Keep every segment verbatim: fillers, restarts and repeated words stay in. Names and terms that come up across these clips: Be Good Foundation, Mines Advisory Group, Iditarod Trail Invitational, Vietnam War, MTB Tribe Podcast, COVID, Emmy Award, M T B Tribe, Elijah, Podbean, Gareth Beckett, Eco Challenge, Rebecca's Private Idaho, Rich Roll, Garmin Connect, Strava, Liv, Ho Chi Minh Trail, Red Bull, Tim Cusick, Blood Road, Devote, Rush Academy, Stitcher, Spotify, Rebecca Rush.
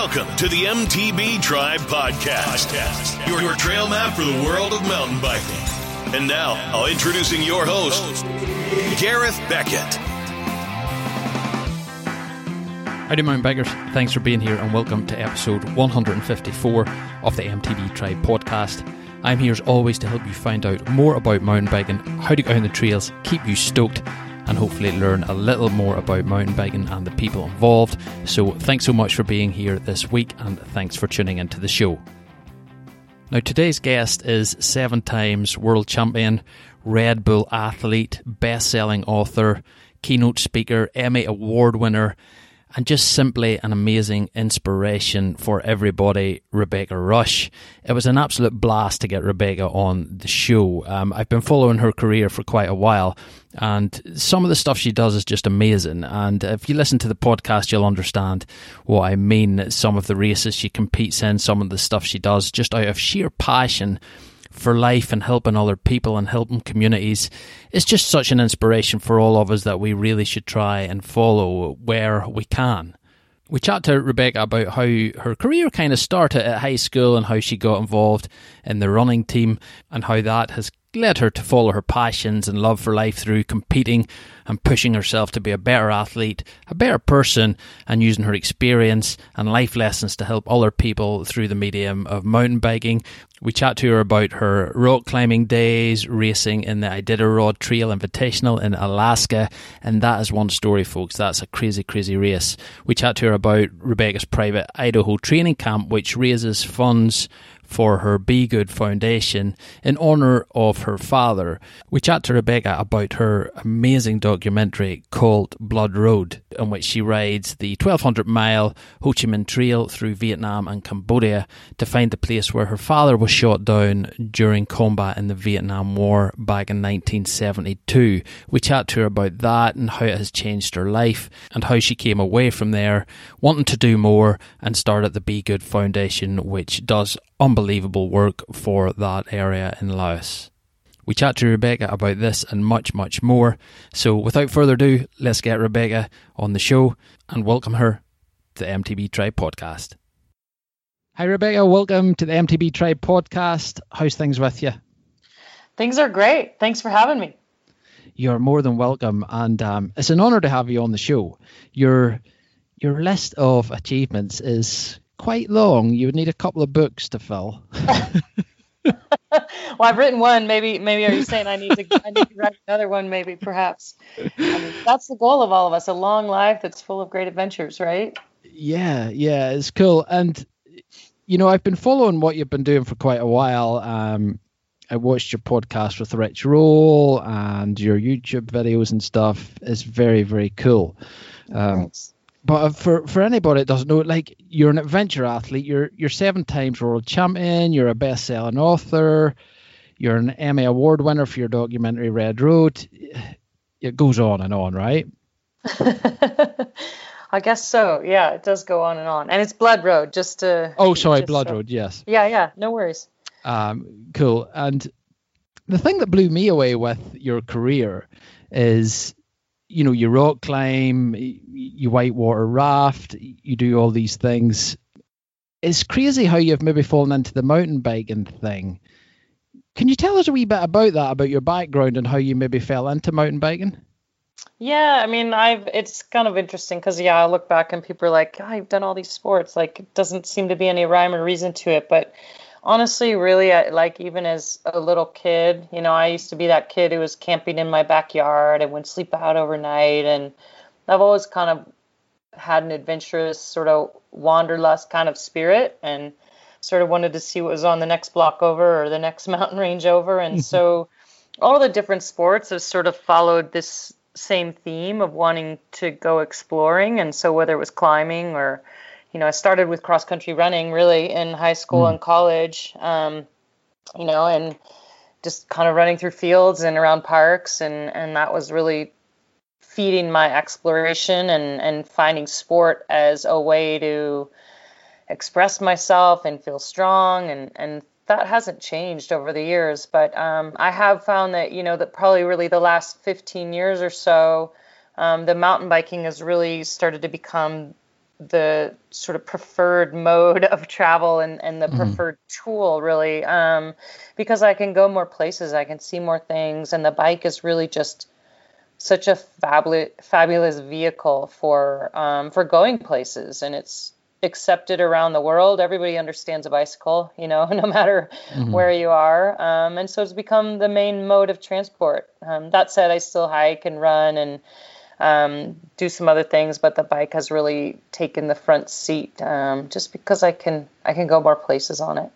Welcome to the M T B Tribe Podcast, your, your trail map for the world of mountain biking. And now, I'll introducing your host, Gareth Beckett. Howdy, mountain bikers. Thanks for being here and welcome to episode one fifty-four of the M T B Tribe Podcast. I'm here as always to help you find out more about mountain biking, how to go on the trails, keep you stoked, and hopefully learn a little more about mountain biking and the people involved. So thanks so much for being here this week and thanks for tuning into the show. Now today's guest is seven times world champion, Red Bull athlete, best-selling author, keynote speaker, Emmy Award winner, and just simply an amazing inspiration for everybody, Rebecca Rush. It was an absolute blast to get Rebecca on the show. Um, I've been following her career for quite a while, and some of the stuff she does is just amazing. And if you listen to the podcast, you'll understand what I mean. Some of the races she competes in, some of the stuff she does, just out of sheer passion for life and helping other people and helping communities. It's just such an inspiration for all of us that we really should try and follow where we can. We chat to Rebecca about how her career kind of started at high school and how she got involved in the running team and how that has led her to follow her passions and love for life through competing and pushing herself to be a better athlete, a better person, and using her experience and life lessons to help other people through the medium of mountain biking. We chat to her about her rock climbing days, racing in the Iditarod Trail Invitational in Alaska, and that is one story, folks. That's a crazy, crazy race. We chat to her about Rebecca's Private Idaho training camp, which raises funds for her Be Good Foundation in honour of her father. We chat to Rebecca about her amazing documentary called Blood Road, in which she rides the twelve hundred mile Ho Chi Minh Trail through Vietnam and Cambodia to find the place where her father was shot down during combat in the Vietnam War back in nineteen seventy-two. We chat to her about that and how it has changed her life and how she came away from there wanting to do more and start at the Be Good Foundation, which does unbelievable work for that area in Laos. We chat to Rebecca about this and much, much more. So without further ado, let's get Rebecca on the show and welcome her to the M T B Tribe Podcast. Hi Rebecca, welcome to the M T B Tribe Podcast. How's things with you? Things are great. Thanks for having me. You're more than welcome, and um, it's an honour to have you on the show. Your, your list of achievements is quite long. You would need a couple of books to fill. Well, I've written one. Maybe, maybe are you saying I need to? I need to write another one. Maybe, perhaps. I mean, that's the goal of all of us—a long life that's full of great adventures, right? Yeah, yeah, it's cool. And you know, I've been following what you've been doing for quite a while. Um, I watched your podcast with Rich Roll and your YouTube videos and stuff. It's very, very cool. Um, nice. But for, for anybody that doesn't know, like, you're an adventure athlete, you're you're seven times world champion, you're a best-selling author, you're an Emmy Award winner for your documentary Red Road. It goes on and on, right? I guess so. Yeah, it does go on and on. And it's Blood Road, just to... Oh, sorry, Blood so. Road, yes. Yeah, yeah, no worries. Um, cool. And the thing that blew me away with your career is... You know, you rock climb, you whitewater raft, you do all these things. It's crazy how you've maybe fallen into the mountain biking thing. Can you tell us a wee bit about that, about your background and how you maybe fell into mountain biking? Yeah, I mean, I've it's kind of interesting because, yeah, I look back and people are like, oh, I've done all these sports. Like, it doesn't seem to be any rhyme or reason to it. But honestly, really, I, like, even as a little kid, you know, I used to be that kid who was camping in my backyard and would sleep out overnight. And I've always kind of had an adventurous sort of wanderlust kind of spirit and sort of wanted to see what was on the next block over or the next mountain range over. And so all the different sports have sort of followed this same theme of wanting to go exploring. And so whether it was climbing or... You know, I started with cross-country running, really, in high school mm. and college, um, you know, and just kind of running through fields and around parks. And, and that was really feeding my exploration and, and finding sport as a way to express myself and feel strong. And, and that hasn't changed over the years. But um, I have found that, you know, that probably really the last fifteen years or so, um, the mountain biking has really started to become the sort of preferred mode of travel and, and the mm-hmm. preferred tool, really, um, because I can go more places, I can see more things, and the bike is really just such a fabulous, fabulous vehicle for um, for going places, and it's accepted around the world. Everybody understands a bicycle, you know, no matter mm-hmm. where you are. Um, and so it's become the main mode of transport. Um, that said, I still hike and run and um, do some other things, but the bike has really taken the front seat, um, just because I can, I can go more places on it.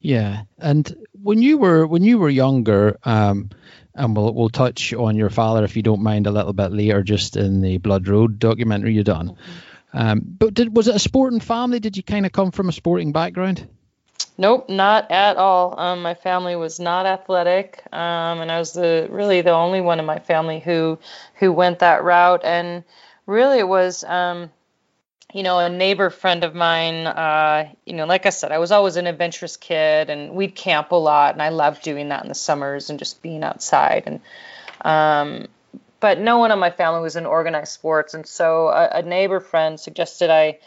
Yeah. And when you were, when you were younger, um, and we'll, we'll touch on your father, if you don't mind, a little bit later, just in the Blood Road documentary you done, mm-hmm. Um, but did, was it a sporting family? Did you kind of come from a sporting background? Nope, not at all. Um, my family was not athletic, um, and I was the really the only one in my family who who went that route. And really, it was, um, you know, a neighbor friend of mine. Uh, you know, like I said, I was always an adventurous kid, and we'd camp a lot, and I loved doing that in the summers and just being outside. And um, but no one in my family was in organized sports. And so a, a neighbor friend suggested I,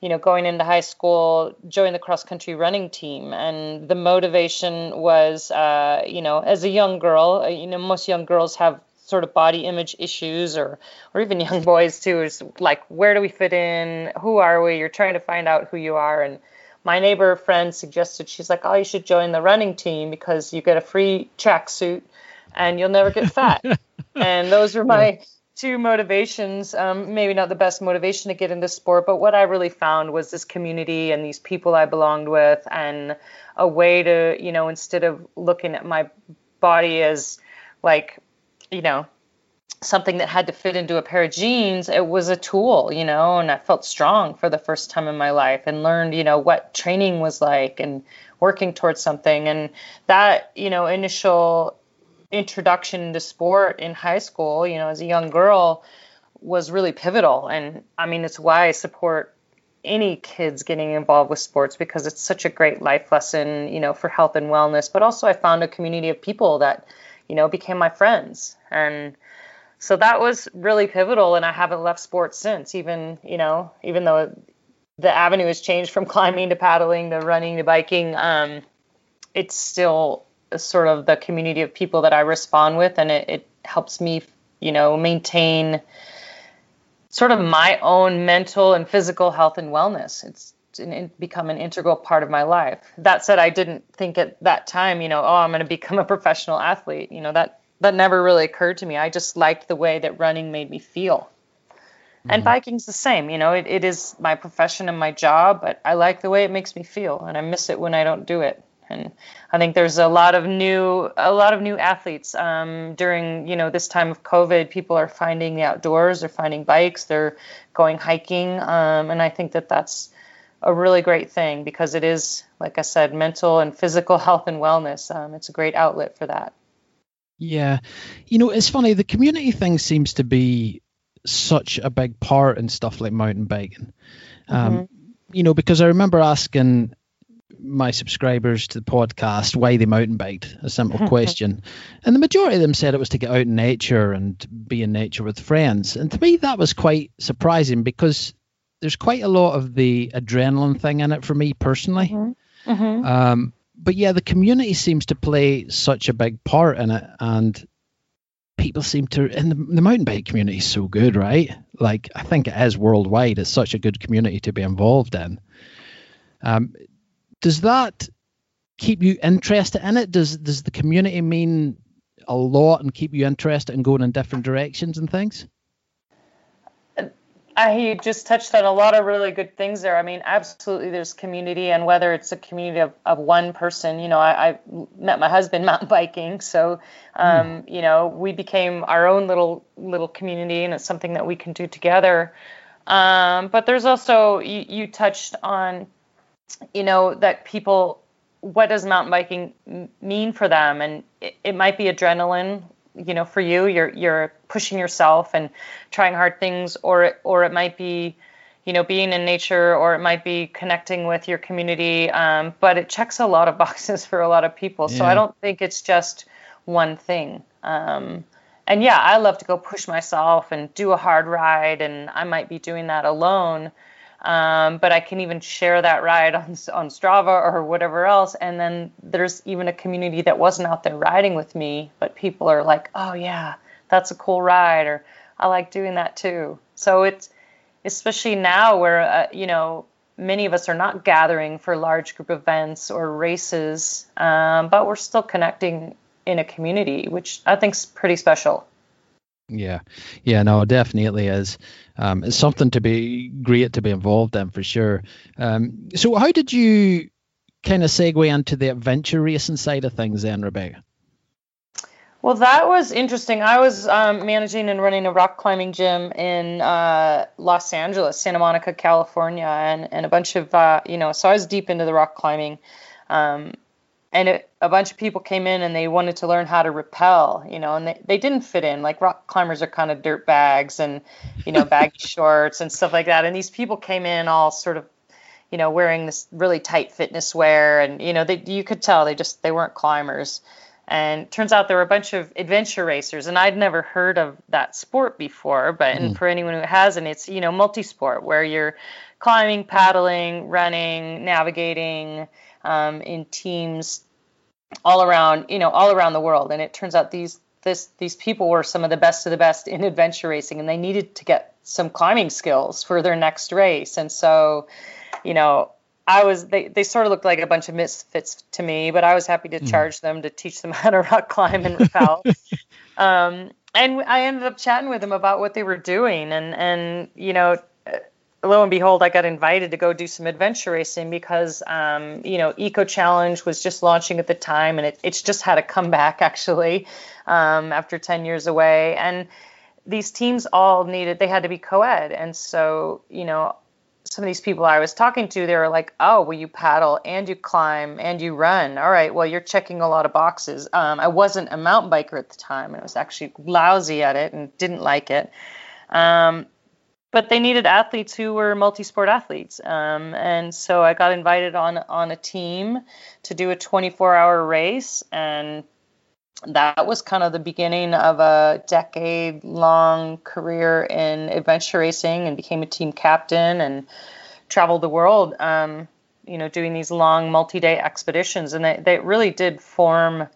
you know, going into high school, join the cross country running team. And the motivation was, uh, you know, as a young girl, you know, most young girls have sort of body image issues, or, or even young boys too, is like, where do we fit in? Who are we? You're trying to find out who you are. And my neighbor friend suggested, she's like, oh, you should join the running team because you get a free tracksuit and you'll never get fat. And those were my two motivations. Um, maybe not the best motivation to get into sport, but what I really found was this community and these people I belonged with, and a way to, you know, instead of looking at my body as like, you know, something that had to fit into a pair of jeans, it was a tool, you know, and I felt strong for the first time in my life and learned, you know, what training was like and working towards something. And that, you know, initial introduction to sport in high school, you know, as a young girl, was really pivotal. And I mean, it's why I support any kids getting involved with sports, because it's such a great life lesson, you know, for health and wellness. But also I found a community of people that, you know, became my friends. And so that was really pivotal. And I haven't left sports since, even, you know, even though the avenue has changed from climbing to paddling to running to biking, um, it's still sort of the community of people that I respond with. And it, it helps me, you know, maintain sort of my own mental and physical health and wellness. It's, it's become an integral part of my life. That said, I didn't think at that time, you know, oh, I'm going to become a professional athlete. You know, that, that never really occurred to me. I just liked the way that running made me feel. Mm-hmm. And biking's the same, you know, it, it is my profession and my job, but I like the way it makes me feel, and I miss it when I don't do it. And I think there's a lot of new, a lot of new athletes um, during, you know, this time of COVID. People are finding the outdoors, they're finding bikes, they're going hiking, um, and I think that that's a really great thing, because it is, like I said, mental and physical health and wellness. Um, it's a great outlet for that. Yeah, you know, it's funny, the community thing seems to be such a big part in stuff like mountain biking. Um, mm-hmm. You know, because I remember asking my subscribers to the podcast why they mountain biked, a simple question, and the majority of them said it was to get out in nature and be in nature with friends. And to me that was quite surprising, because there's quite a lot of the adrenaline thing in it for me personally. Mm-hmm. Mm-hmm. Um, but yeah, the community seems to play such a big part in it, and people seem to, and the, the mountain bike community is so good, right? Like, I think it is worldwide, it's such a good community to be involved in. Um, does that keep you interested in it? Does does the community mean a lot and keep you interested in going in different directions and things? I you just touched on a lot of really good things there. I mean, absolutely, there's community, and whether it's a community of, of one person, you know, I, I met my husband mountain biking, so um, mm. you know, we became our own little little community, and it's something that we can do together. Um, but there's also, you, you touched on, you know, that people, what does mountain biking mean for them? And it, it might be adrenaline, you know, for you, you're, you're pushing yourself and trying hard things, or, or it might be, you know, being in nature, or it might be connecting with your community. Um, but it checks a lot of boxes for a lot of people. Yeah. So I don't think it's just one thing. Um, And yeah, I love to go push myself and do a hard ride, and I might be doing that alone. Um, but I can even share that ride on, on Strava or whatever else. And then there's even a community that wasn't out there riding with me, but people are like, oh yeah, that's a cool ride, or I like doing that too. So it's, especially now where, uh, you know, many of us are not gathering for large group events or races, um, but we're still connecting in a community, which I think is pretty special. Yeah. Yeah, no, it definitely is. Um, it's something to be great to be involved in for sure. Um, so how did you kind of segue into the adventure racing side of things then, Rebecca? Well, that was interesting. I was um, managing and running a rock climbing gym in uh, Los Angeles, Santa Monica, California, and, and a bunch of, uh, you know, so I was deep into the rock climbing. Um, and it, a bunch of people came in and they wanted to learn how to rappel, you know, and they, they didn't fit in. Like, rock climbers are kind of dirt bags and, you know, baggy shorts and stuff like that. And these people came in all sort of, you know, wearing this really tight fitness wear. And, you know, they, you could tell they just, they weren't climbers. And turns out there were a bunch of adventure racers, and I'd never heard of that sport before, but mm. and for anyone who hasn't, it's, you know, multi-sport where you're climbing, paddling, running, navigating, um, in teams all around, you know, all around the world. And it turns out these, this, these people were some of the best of the best in adventure racing, and they needed to get some climbing skills for their next race. And so, you know, I was, they, they sort of looked like a bunch of misfits to me, but I was happy to charge them to teach them how to rock climb and rappel. um, and I ended up chatting with them about what they were doing. And, and, you know, lo and behold, I got invited to go do some adventure racing because, um, you know, Eco Challenge was just launching at the time, and it, it's just had a comeback actually, um, after ten years away. And these teams all needed, they had to be co-ed. And so, you know, some of these people I was talking to, they were like, oh, well, you paddle and you climb and you run. All right, well, you're checking a lot of boxes. Um, I wasn't a mountain biker at the time. I was actually lousy at it and didn't like it. Um, but they needed athletes who were multi-sport athletes. Um, and so I got invited on, on a team to do a twenty-four hour race. And that was kind of the beginning of a decade long career in adventure racing, and became a team captain and traveled the world, um, you know, doing these long multi-day expeditions. And they, they really did form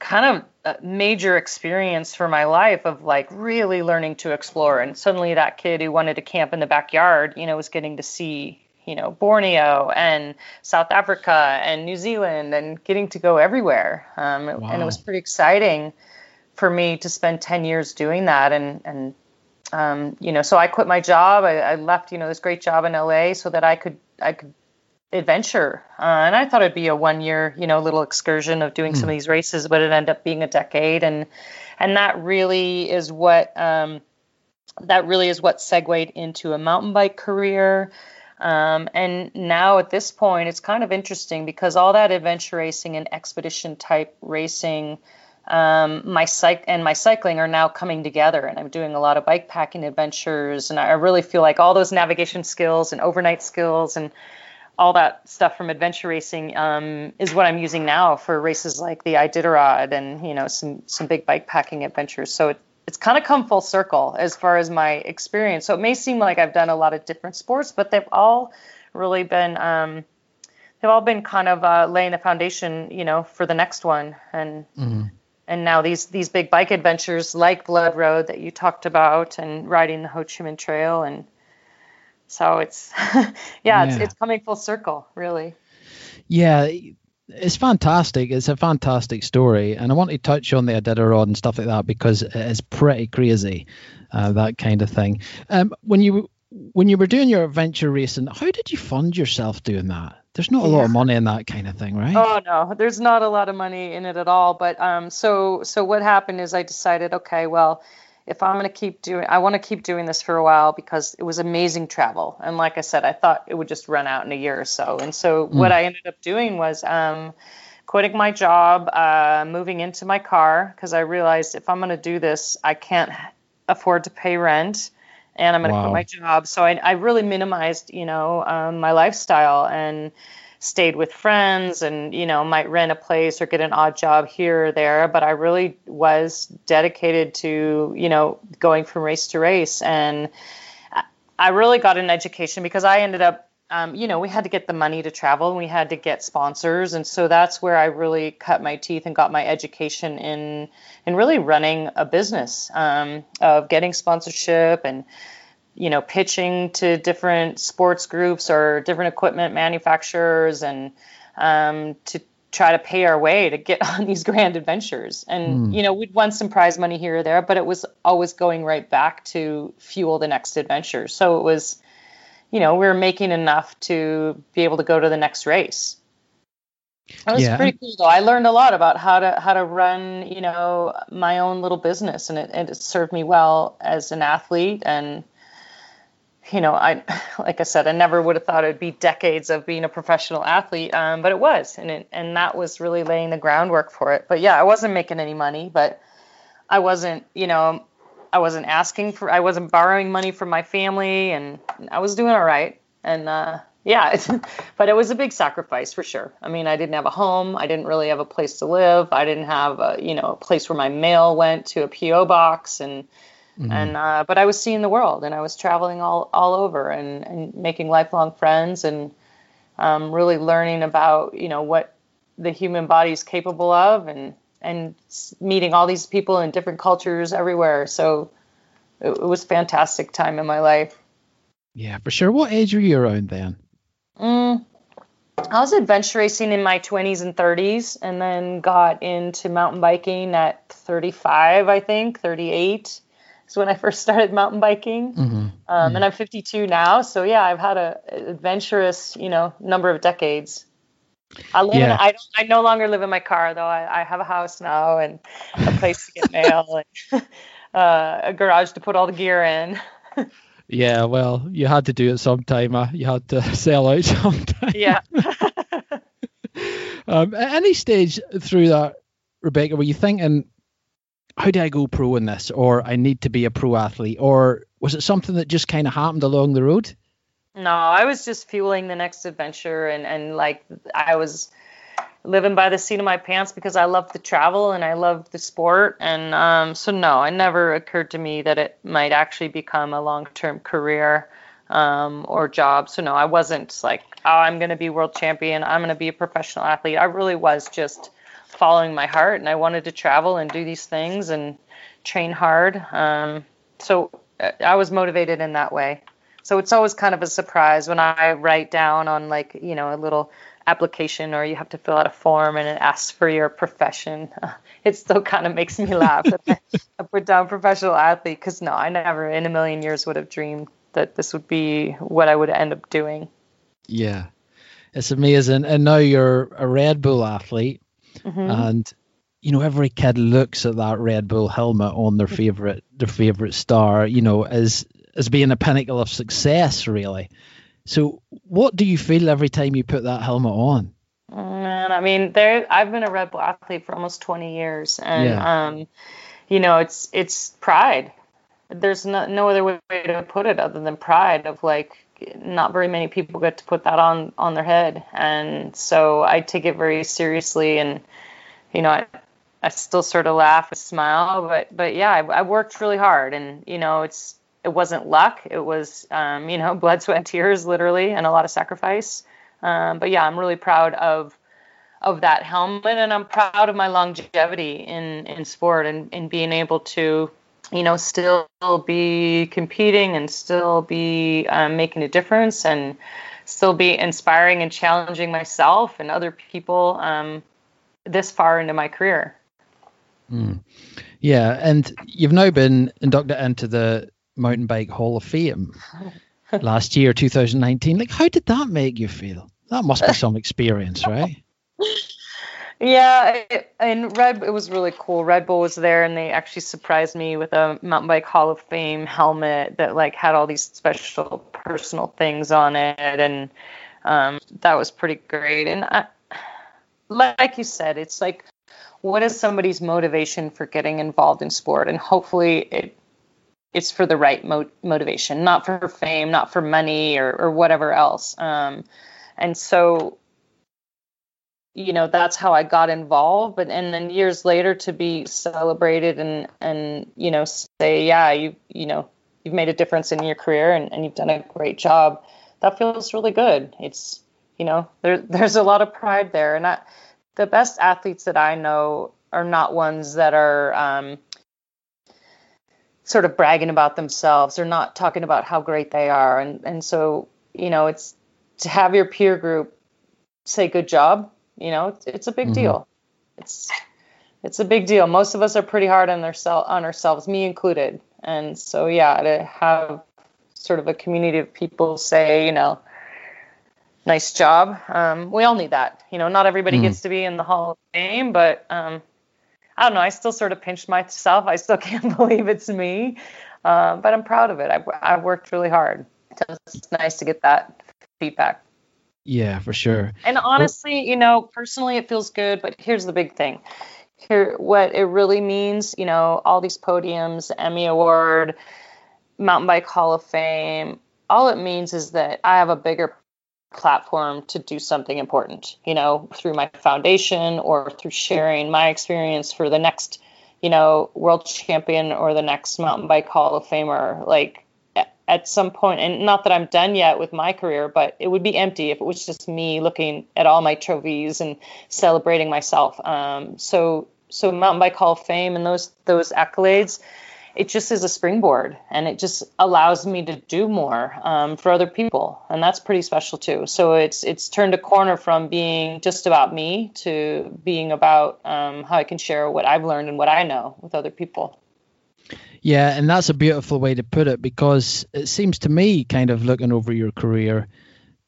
kind of a major experience for my life of like really learning to explore. And suddenly that kid who wanted to camp in the backyard, you know, was getting to see, you know, Borneo and South Africa and New Zealand, and getting to go everywhere. Um, wow. And it was pretty exciting for me to spend ten years doing that. And, and um, you know, so I quit my job. I, I left, you know, this great job in L A so that I could, I could adventure. Uh, and I thought it'd be a one year, you know, little excursion of doing mm. some of these races, but it ended up being a decade. And, and that really is what, um, that really is what segued into a mountain bike career. Um, and now at this point, it's kind of interesting because all that adventure racing and expedition type racing, um, my cyc and my cycling are now coming together, and I'm doing a lot of bike packing adventures. And I really feel like all those navigation skills and overnight skills and all that stuff from adventure racing, um, is what I'm using now for races like the Iditarod and, you know, some, some big bike packing adventures. So it, it's kind of come full circle as far as my experience. So it may seem like I've done a lot of different sports, but they've all really been, um, they've all been kind of uh, laying the foundation, you know, for the next one. And, mm-hmm. and now these, these big bike adventures like Blood Road that you talked about, and riding the Ho Chi Minh Trail. And so it's, yeah, yeah. It's, it's coming full circle, really. Yeah. It's fantastic. It's a fantastic story. And I want to touch on the Iditarod and stuff like that, because it's pretty crazy, uh, that kind of thing. Um, when you when you were doing your adventure racing, how did you fund yourself doing that? There's not a lot of money in that kind of thing, right? Oh, no, there's not a lot of money in it at all. But um, so so what happened is I decided, OK, well, if I'm going to keep doing, I want to keep doing this for a while, because it was amazing travel. And like I said, I thought it would just run out in a year or so. And so mm. what I ended up doing was, um, quitting my job, uh, moving into my car, because I realized if I'm going to do this, I can't afford to pay rent. and I'm going to wow. quit my job. So I, I really minimized, you know, um, my lifestyle and stayed with friends and, you know, might rent a place or get an odd job here or there. But I really was dedicated to, you know, going from race to race. And I really got an education because I ended up, um, you know, we had to get the money to travel and we had to get sponsors. And so that's where I really cut my teeth and got my education in, in really running a business, um, of getting sponsorship and, you know, pitching to different sports groups or different equipment manufacturers and, um, to try to pay our way to get on these grand adventures. And, mm. you know, we'd won some prize money here or there, but it was always going right back to fuel the next adventure. So it was, you know, we were making enough to be able to go to the next race. It was yeah. pretty cool though. I learned a lot about how to, how to run, you know, my own little business, and it, and it served me well as an athlete. And, you know, I, like I said, I never would have thought it'd be decades of being a professional athlete, um, but it was, and it, and that was really laying the groundwork for it. But yeah, I wasn't making any money, but I wasn't, you know, I wasn't asking for, I wasn't borrowing money from my family, and I was doing all right. And uh, yeah, it's, but it was a big sacrifice for sure. I mean, I didn't have a home. I didn't really have a place to live. I didn't have a, you know, a place where my mail went to, a P O box, and Mm-hmm. And, uh, but I was seeing the world, and I was traveling all, all over and, and making lifelong friends and, um, really learning about, you know, what the human body is capable of, and, and meeting all these people in different cultures everywhere. So it, it was a fantastic time in my life. Yeah, for sure. What age were you around then? Mm, I was adventure racing in my twenties and thirties, and then got into mountain biking at thirty-five, I think, thirty-eight. So when I first started mountain biking, mm-hmm. um, mm-hmm. and I'm fifty-two now. So yeah, I've had a, a adventurous, you know, number of decades. I live. Yeah. In, I don't. I no longer live in my car though. I, I have a house now and a place to get mail and uh, a garage to put all the gear in. Yeah, well, you had to do it sometime. Uh, you had to sell out sometime. Yeah. um, at any stage through that, Rebecca, were you thinking, how do I go pro in this? Or I need to be a pro athlete? Or was it something that just kind of happened along the road? No, I was just fueling the next adventure. And, and like, I was living by the seat of my pants because I loved the travel and I loved the sport. And um, so, no, it never occurred to me that it might actually become a long-term career um, or job. So, no, I wasn't like, oh, I'm going to be world champion. I'm going to be a professional athlete. I really was just following my heart, and I wanted to travel and do these things and train hard. Um, so I was motivated in that way. So it's always kind of a surprise when I write down on, like, you know, a little application, or you have to fill out a form and it asks for your profession. Uh, it still kind of makes me laugh that I put down professional athlete, because no, I never in a million years would have dreamed that this would be what I would end up doing. Yeah, it's amazing. And now you're a Red Bull athlete. Mm-hmm. And, you know, every kid looks at that Red Bull helmet on their favorite, their favorite star, you know, as, as being a pinnacle of success, really. So what do you feel every time you put that helmet on? Man, I mean, there, I've been a Red Bull athlete for almost twenty years, and, yeah. um, you know, it's, it's pride. There's no, no other way to put it other than pride of, like, not very many people get to put that on, on their head. And so I take it very seriously. And, you know, I, I still sort of laugh and smile, but, but yeah, I, I worked really hard, and, you know, it's, it wasn't luck. It was, um, you know, blood, sweat, and tears, literally, and a lot of sacrifice. Um, but yeah, I'm really proud of, of that helmet, and I'm proud of my longevity in, in sport, and, and being able to, you know, still be competing and still be um, making a difference and still be inspiring and challenging myself and other people um, this far into my career. Mm. Yeah. And you've now been inducted into the Mountain Bike Hall of Fame last year, two thousand nineteen. Like, how did that make you feel? That must be some experience, right? Yeah, it, and Red, it was really cool. Red Bull was there, and they actually surprised me with a Mountain Bike Hall of Fame helmet that, like, had all these special personal things on it, and um, that was pretty great. And I, like you said, it's like, what is somebody's motivation for getting involved in sport? And hopefully it it's for the right mo- motivation, not for fame, not for money or, or whatever else. Um, and so, you know, that's how I got involved. But, and then years later to be celebrated and, and, you know, say, yeah, you, you know, you've made a difference in your career and, and you've done a great job. That feels really good. It's, you know, there, there's a lot of pride there. And I, the best athletes that I know are not ones that are, um, sort of bragging about themselves or not talking about how great they are. And, and so, you know, it's to have your peer group say, good job, you know, it's, it's a big mm-hmm. deal. It's, it's a big deal. Most of us are pretty hard on, their self, on ourselves, me included. And so, yeah, to have sort of a community of people say, you know, nice job. Um, we all need that. You know, not everybody mm. gets to be in the Hall of Fame, but, um, I don't know. I still sort of pinch myself. I still can't believe it's me, uh, but I'm proud of it. I've, I've worked really hard. So it's nice to get that feedback. Yeah, for sure. And honestly, well, you know, personally, it feels good. But here's the big thing. Here, what it really means, you know, all these podiums, Emmy Award, Mountain Bike Hall of Fame, all it means is that I have a bigger platform to do something important, you know, through my foundation or through sharing my experience for the next, you know, world champion or the next mountain bike Hall of Famer. Like at some point, and not that I'm done yet with my career, but it would be empty if it was just me looking at all my trophies and celebrating myself. Um, so, so Mountain Bike Hall of Fame and those, those accolades, it just is a springboard, and it just allows me to do more um, for other people. And that's pretty special too. So it's, it's turned a corner from being just about me to being about um, how I can share what I've learned and what I know with other people. Yeah. And that's a beautiful way to put it, because it seems to me, kind of looking over your career,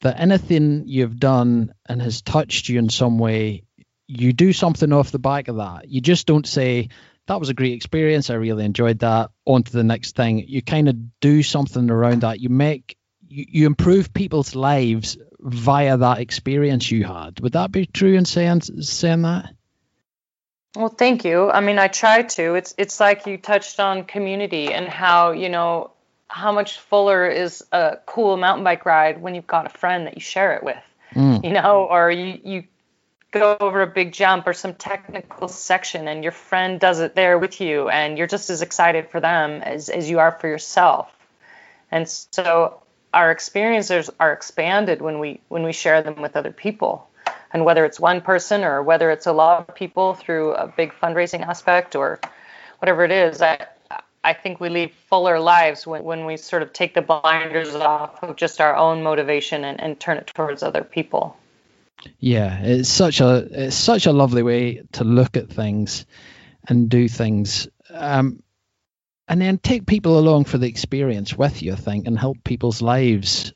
that anything you've done and has touched you in some way, you do something off the back of that. You just don't say, that was a great experience, I really enjoyed that, on to the next thing. You kind of do something around that. You make, you, you improve people's lives via that experience you had. Would that be true in saying, saying that? Well, thank you. I mean, I try to. It's, it's like you touched on community and how, you know, how much fuller is a cool mountain bike ride when you've got a friend that you share it with, mm. you know, or you, you go over a big jump or some technical section and your friend does it there with you, and you're just as excited for them as, as you are for yourself. And so our experiences are expanded when we, when we share them with other people, and whether it's one person or whether it's a lot of people through a big fundraising aspect or whatever it is, I, I think we lead fuller lives when, when we sort of take the blinders off of just our own motivation and, and turn it towards other people. Yeah, it's such a it's such a lovely way to look at things and do things, um, and then take people along for the experience with you, I think, and help people's lives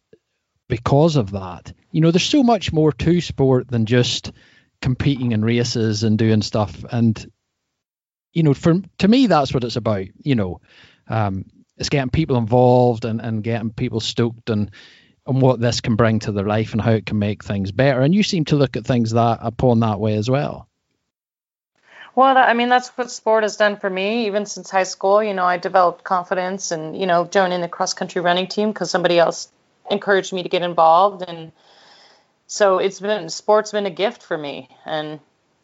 because of that. You know, there's so much more to sport than just competing in races and doing stuff. And, you know, for to me, that's what it's about. You know, um, it's getting people involved and, and getting people stoked and and what this can bring to their life and how it can make things better. And you seem to look at things that upon that way as well. Well, I mean, that's what sport has done for me. Even since high school, you know, I developed confidence and, you know, joining the cross country running team because somebody else encouraged me to get involved. And so it's been, sport's been a gift for me. And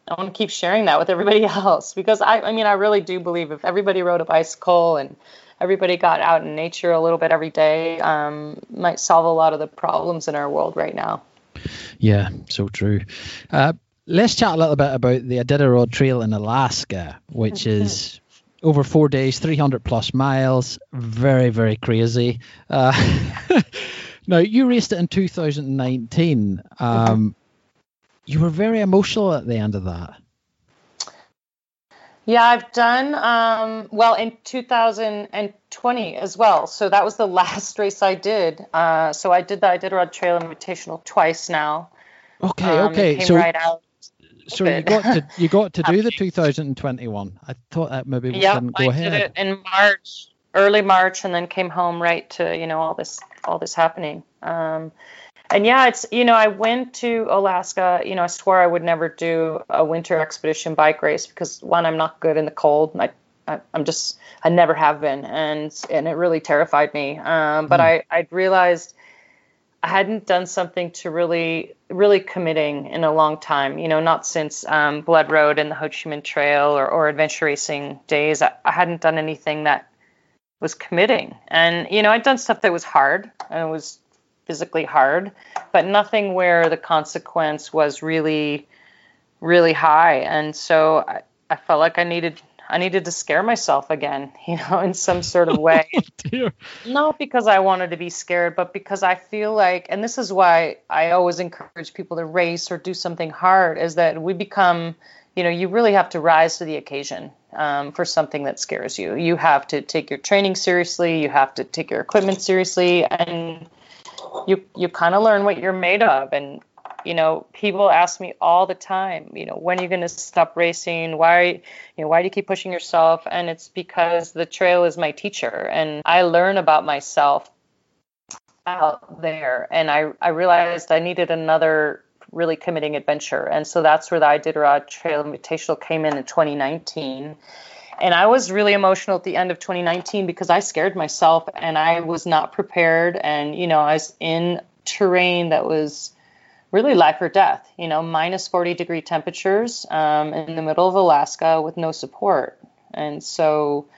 I want to keep sharing that with everybody else, because I, I mean, I really do believe if everybody rode a bicycle and everybody got out in nature a little bit every day, um, might solve a lot of the problems in our world right now. Yeah, so true. Uh, let's chat a little bit about the Iditarod Trail in Alaska, which is over four days, three hundred plus miles. Very, very crazy. Uh, now, you raced it in two thousand nineteen. Um, you were very emotional at the end of that. Yeah, I've done, um, well, in two thousand twenty as well. So that was the last race I did. Uh, so I did the Iditarod Trail Invitational twice now. Okay, um, okay. So, right out so you got to you got to do the two thousand twenty-one. I thought that maybe we yep, didn't go I ahead. I did it in March, early March, and then came home right to, you know, all this, all this happening. Um, and yeah, it's, you know, I went to Alaska, you know, I swore I would never do a winter expedition bike race because one, I'm not good in the cold. And I, I, I'm just, I never have been. And, and it really terrified me. Um, but mm. I, I realized I hadn't done something to really, really committing in a long time, you know, not since, um, Blood Road and the Ho Chi Minh Trail or, or adventure racing days. I, I hadn't done anything that was committing, and, you know, I'd done stuff that was hard and it was physically hard, but nothing where the consequence was really, really high. And so I, I felt like I needed, I needed to scare myself again, you know, in some sort of way. Oh, not because I wanted to be scared, but because I feel like, and this is why I always encourage people to race or do something hard, is that we become, you know, you really have to rise to the occasion um, for something that scares you. You have to take your training seriously. You have to take your equipment seriously, and you, you kind of learn what you're made of. And, you know, people ask me all the time, you know, when are you going to stop racing? Why, you know, why do you keep pushing yourself? And it's because the trail is my teacher, and I learn about myself out there. And I, I realized I needed another really committing adventure. And so that's where the Iditarod Trail Invitational came in in twenty nineteen. And I was really emotional at the end of twenty nineteen because I scared myself and I was not prepared. And, you know, I was in terrain that was really life or death, you know, minus forty degree temperatures um, in the middle of Alaska with no support. And so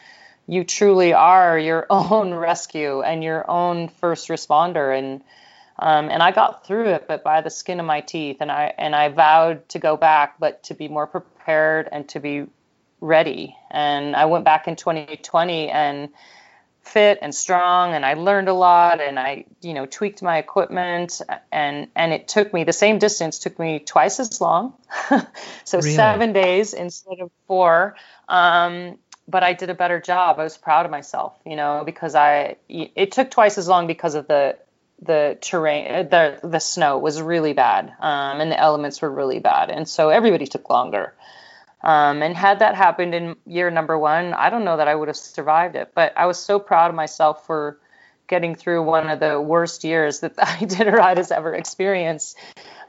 you truly are your own rescue and your own first responder. And um, and I got through it, but by the skin of my teeth. And I and I vowed to go back, but to be more prepared and to be ready. And I went back in twenty twenty and fit and strong, and I learned a lot, and I, you know, tweaked my equipment, and, and it took me, the same distance took me twice as long. So really? seven days instead of four. Um, but I did a better job. I was proud of myself, you know, because I, it took twice as long because of the, the terrain, the, the snow was really bad. Um, and the elements were really bad. And so everybody took longer. Um, and had that happened in year number one, I don't know that I would have survived it. But I was so proud of myself for getting through one of the worst years that Iditarod has ever experienced.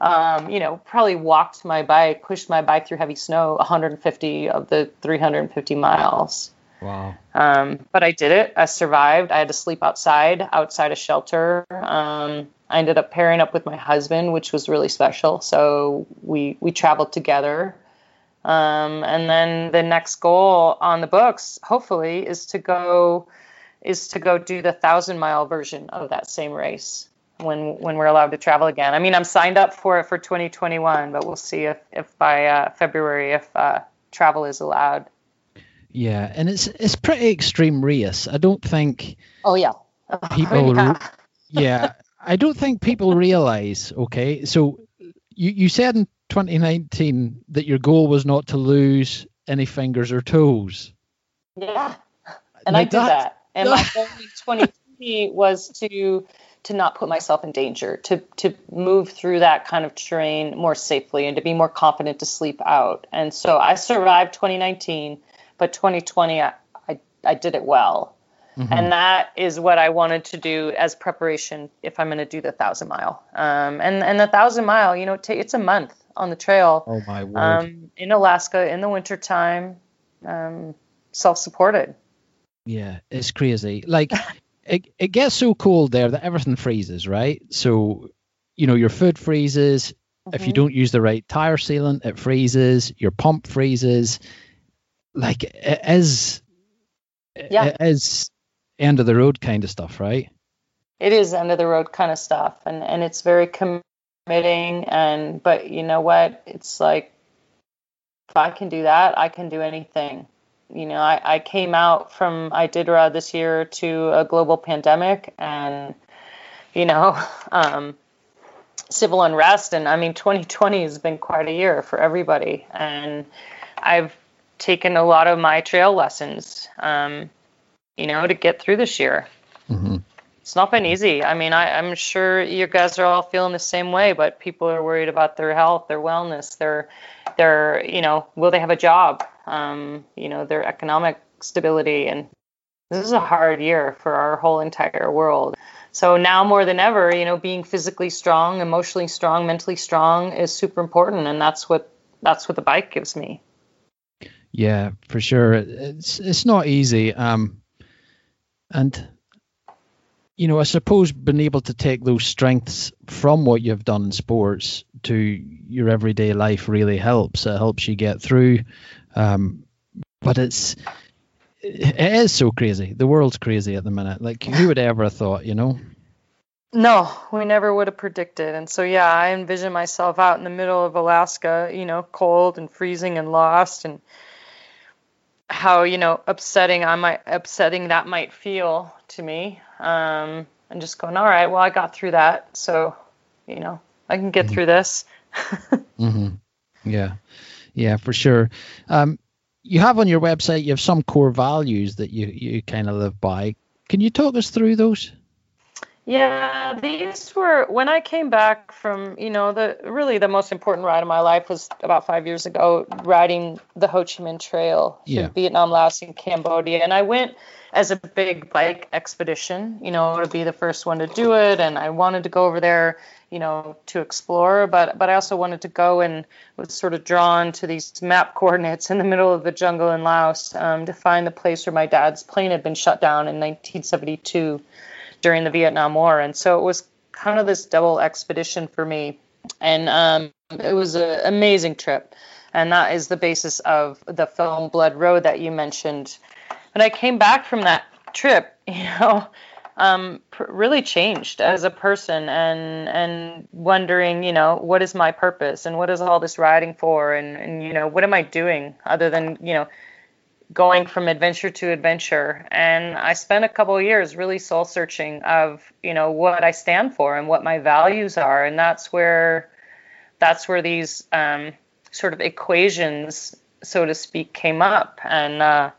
Um, you know, probably walked my bike, pushed my bike through heavy snow, one hundred fifty of the three hundred fifty miles. Wow. Um, but I did it. I survived. I had to sleep outside, outside a shelter. Um, I ended up pairing up with my husband, which was really special. So we, we traveled together. Um, and then the next goal on the books, hopefully, is to go is to go do the thousand mile version of that same race when when we're allowed to travel again. I mean, I'm signed up for it for twenty twenty-one, but we'll see if if by uh, February if uh, travel is allowed. Yeah, and it's it's pretty extreme race. I don't think. Oh yeah. People. yeah. yeah, I don't think people realize. Okay, so you you said in twenty nineteen that your goal was not to lose any fingers or toes. Yeah. And now I did that. that. And my goal in twenty twenty was to to not put myself in danger, to to move through that kind of terrain more safely and to be more confident to sleep out. And so I survived twenty nineteen, but twenty twenty I I, I did it well. Mm-hmm. And that is what I wanted to do as preparation if I'm going to do the thousand mile. Um, and, and the thousand mile, you know, t- it's a month on the trail. Oh my word! Um, in Alaska in the wintertime, um, self-supported. Yeah, it's crazy. Like it, it gets so cold there that everything freezes, right? So, you know, your food freezes. Mm-hmm. If you don't use the right tire sealant, it freezes. Your pump freezes. Like it is, yeah. It is end of the road kind of stuff, right? It is end of the road kind of stuff, and and it's very committing. And but you know what? It's like if I can do that, I can do anything. You know, I, I came out from Iditarod this year to a global pandemic, and you know, um, civil unrest, and I mean, twenty twenty has been quite a year for everybody. And I've taken a lot of my trail lessons. Um, you know, to get through this year. Mm-hmm. It's not been easy. I mean, I, I'm sure you guys are all feeling the same way, but people are worried about their health, their wellness, their, their, you know, will they have a job? Um, you know, their economic stability. And this is a hard year for our whole entire world. So now more than ever, you know, being physically strong, emotionally strong, mentally strong is super important. And that's what, that's what the bike gives me. Yeah, for sure. It's it's not easy. Um, and, you know, I suppose being able to take those strengths from what you've done in sports to your everyday life really helps. It helps you get through. Um, but it's it is so crazy. The world's crazy at the minute. Like, who would ever have thought, you know? No, we never would have predicted. And so, yeah, I envision myself out in the middle of Alaska, you know, cold and freezing and lost, and how, you know, upsetting I might upsetting that might feel to me. Um, and just going, all right, well, I got through that. So, you know, I can get mm-hmm. through this. mm-hmm. Yeah. Yeah, for sure. Um, you have on your website, you have some core values that you, you kind of live by. Can you talk us through those? Yeah, these were when I came back from, you know, the really the most important ride of my life was about five years ago, riding the Ho Chi Minh Trail through yeah. Vietnam, Laos, and Cambodia. And I went as a big bike expedition, you know, to be the first one to do it. And I wanted to go over there, you know, to explore. But but I also wanted to go and was sort of drawn to these map coordinates in the middle of the jungle in Laos um, to find the place where my dad's plane had been shut down in nineteen seventy-two. During the Vietnam War. And so it was kind of this double expedition for me. And um, it was an amazing trip. And that is the basis of the film Blood Road that you mentioned. And I came back from that trip, you know, um, pr- really changed as a person and and wondering, you know, what is my purpose and what is all this riding for? And, and you know, what am I doing other than, you know, going from adventure to adventure. And I spent a couple of years really soul searching of, you know, what I stand for and what my values are. And that's where, that's where these um, sort of equations, so to speak, came up. And, uh,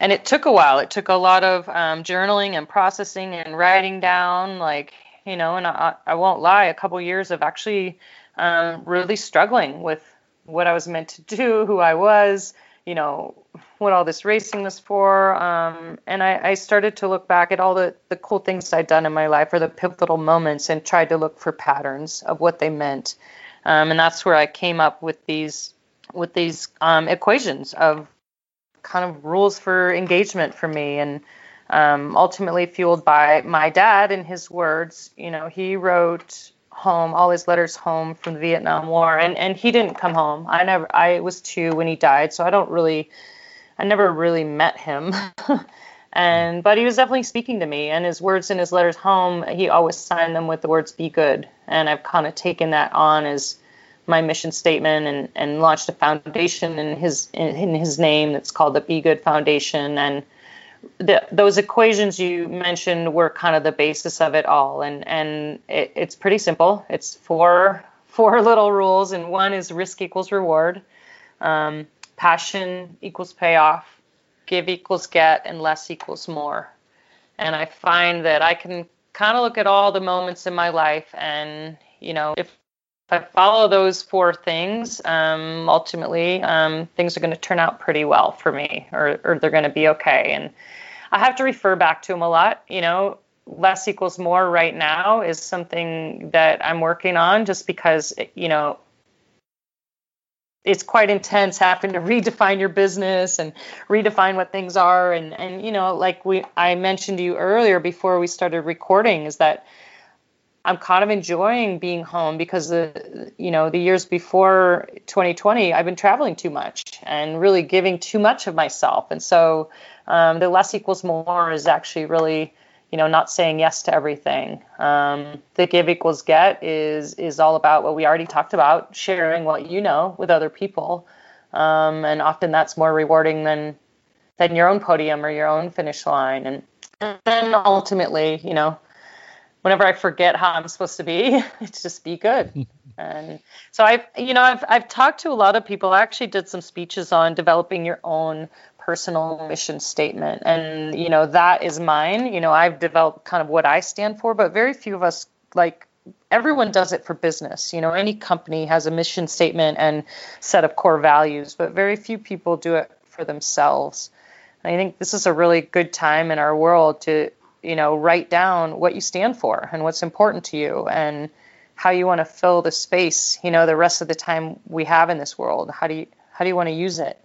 and it took a while. It took a lot of um, journaling and processing and writing down, like, you know, and I, I won't lie, a couple of years of actually um, really struggling with what I was meant to do, who I was, you know, what all this racing was for. Um, and I, I started to look back at all the, the cool things I'd done in my life or the pivotal moments and tried to look for patterns of what they meant. Um, and that's where I came up with these, with these um, equations of kind of rules for engagement for me. And um, ultimately fueled by my dad and his words, you know, he wrote home, all his letters home from the Vietnam War. And, and he didn't come home. I never, I was two when he died. So I don't really, I never really met him. and, but he was definitely speaking to me, and his words in his letters home, he always signed them with the words, be good. And I've kind of taken that on as my mission statement and, and launched a foundation in his, in, in his name. That's called the Be Good Foundation. And The, those equations you mentioned were kind of the basis of it all. And, and it, it's pretty simple. It's four, four little rules. And one is risk equals reward. Um, passion equals payoff. Give equals get. And less equals more. And I find that I can kind of look at all the moments in my life. And, you know, if I follow those four things, um, ultimately, um, things are going to turn out pretty well for me, or, or they're going to be okay. And I have to refer back to them a lot. You know, less equals more right now is something that I'm working on just because, you know, it's quite intense having to redefine your business and redefine what things are. And, and, you know, like we, I mentioned to you earlier before we started recording is that I'm kind of enjoying being home because, the, you know, the years before twenty twenty, I've been traveling too much and really giving too much of myself. And so um, the less equals more is actually really, you know, not saying yes to everything. Um, the give equals get is is all about what we already talked about, sharing what you know with other people. Um, and often that's more rewarding than than your own podium or your own finish line. And, and then ultimately, you know, whenever I forget how I'm supposed to be, it's just be good. And so I've, you know, I've, I've talked to a lot of people. I actually did some speeches on developing your own personal mission statement. And, you know, that is mine. You know, I've developed kind of what I stand for, but very few of us, like everyone does it for business. You know, any company has a mission statement and set of core values, but very few people do it for themselves. And I think this is a really good time in our world to, you know, write down what you stand for and what's important to you and how you want to fill the space, you know, the rest of the time we have in this world. How do you, how do you want to use it?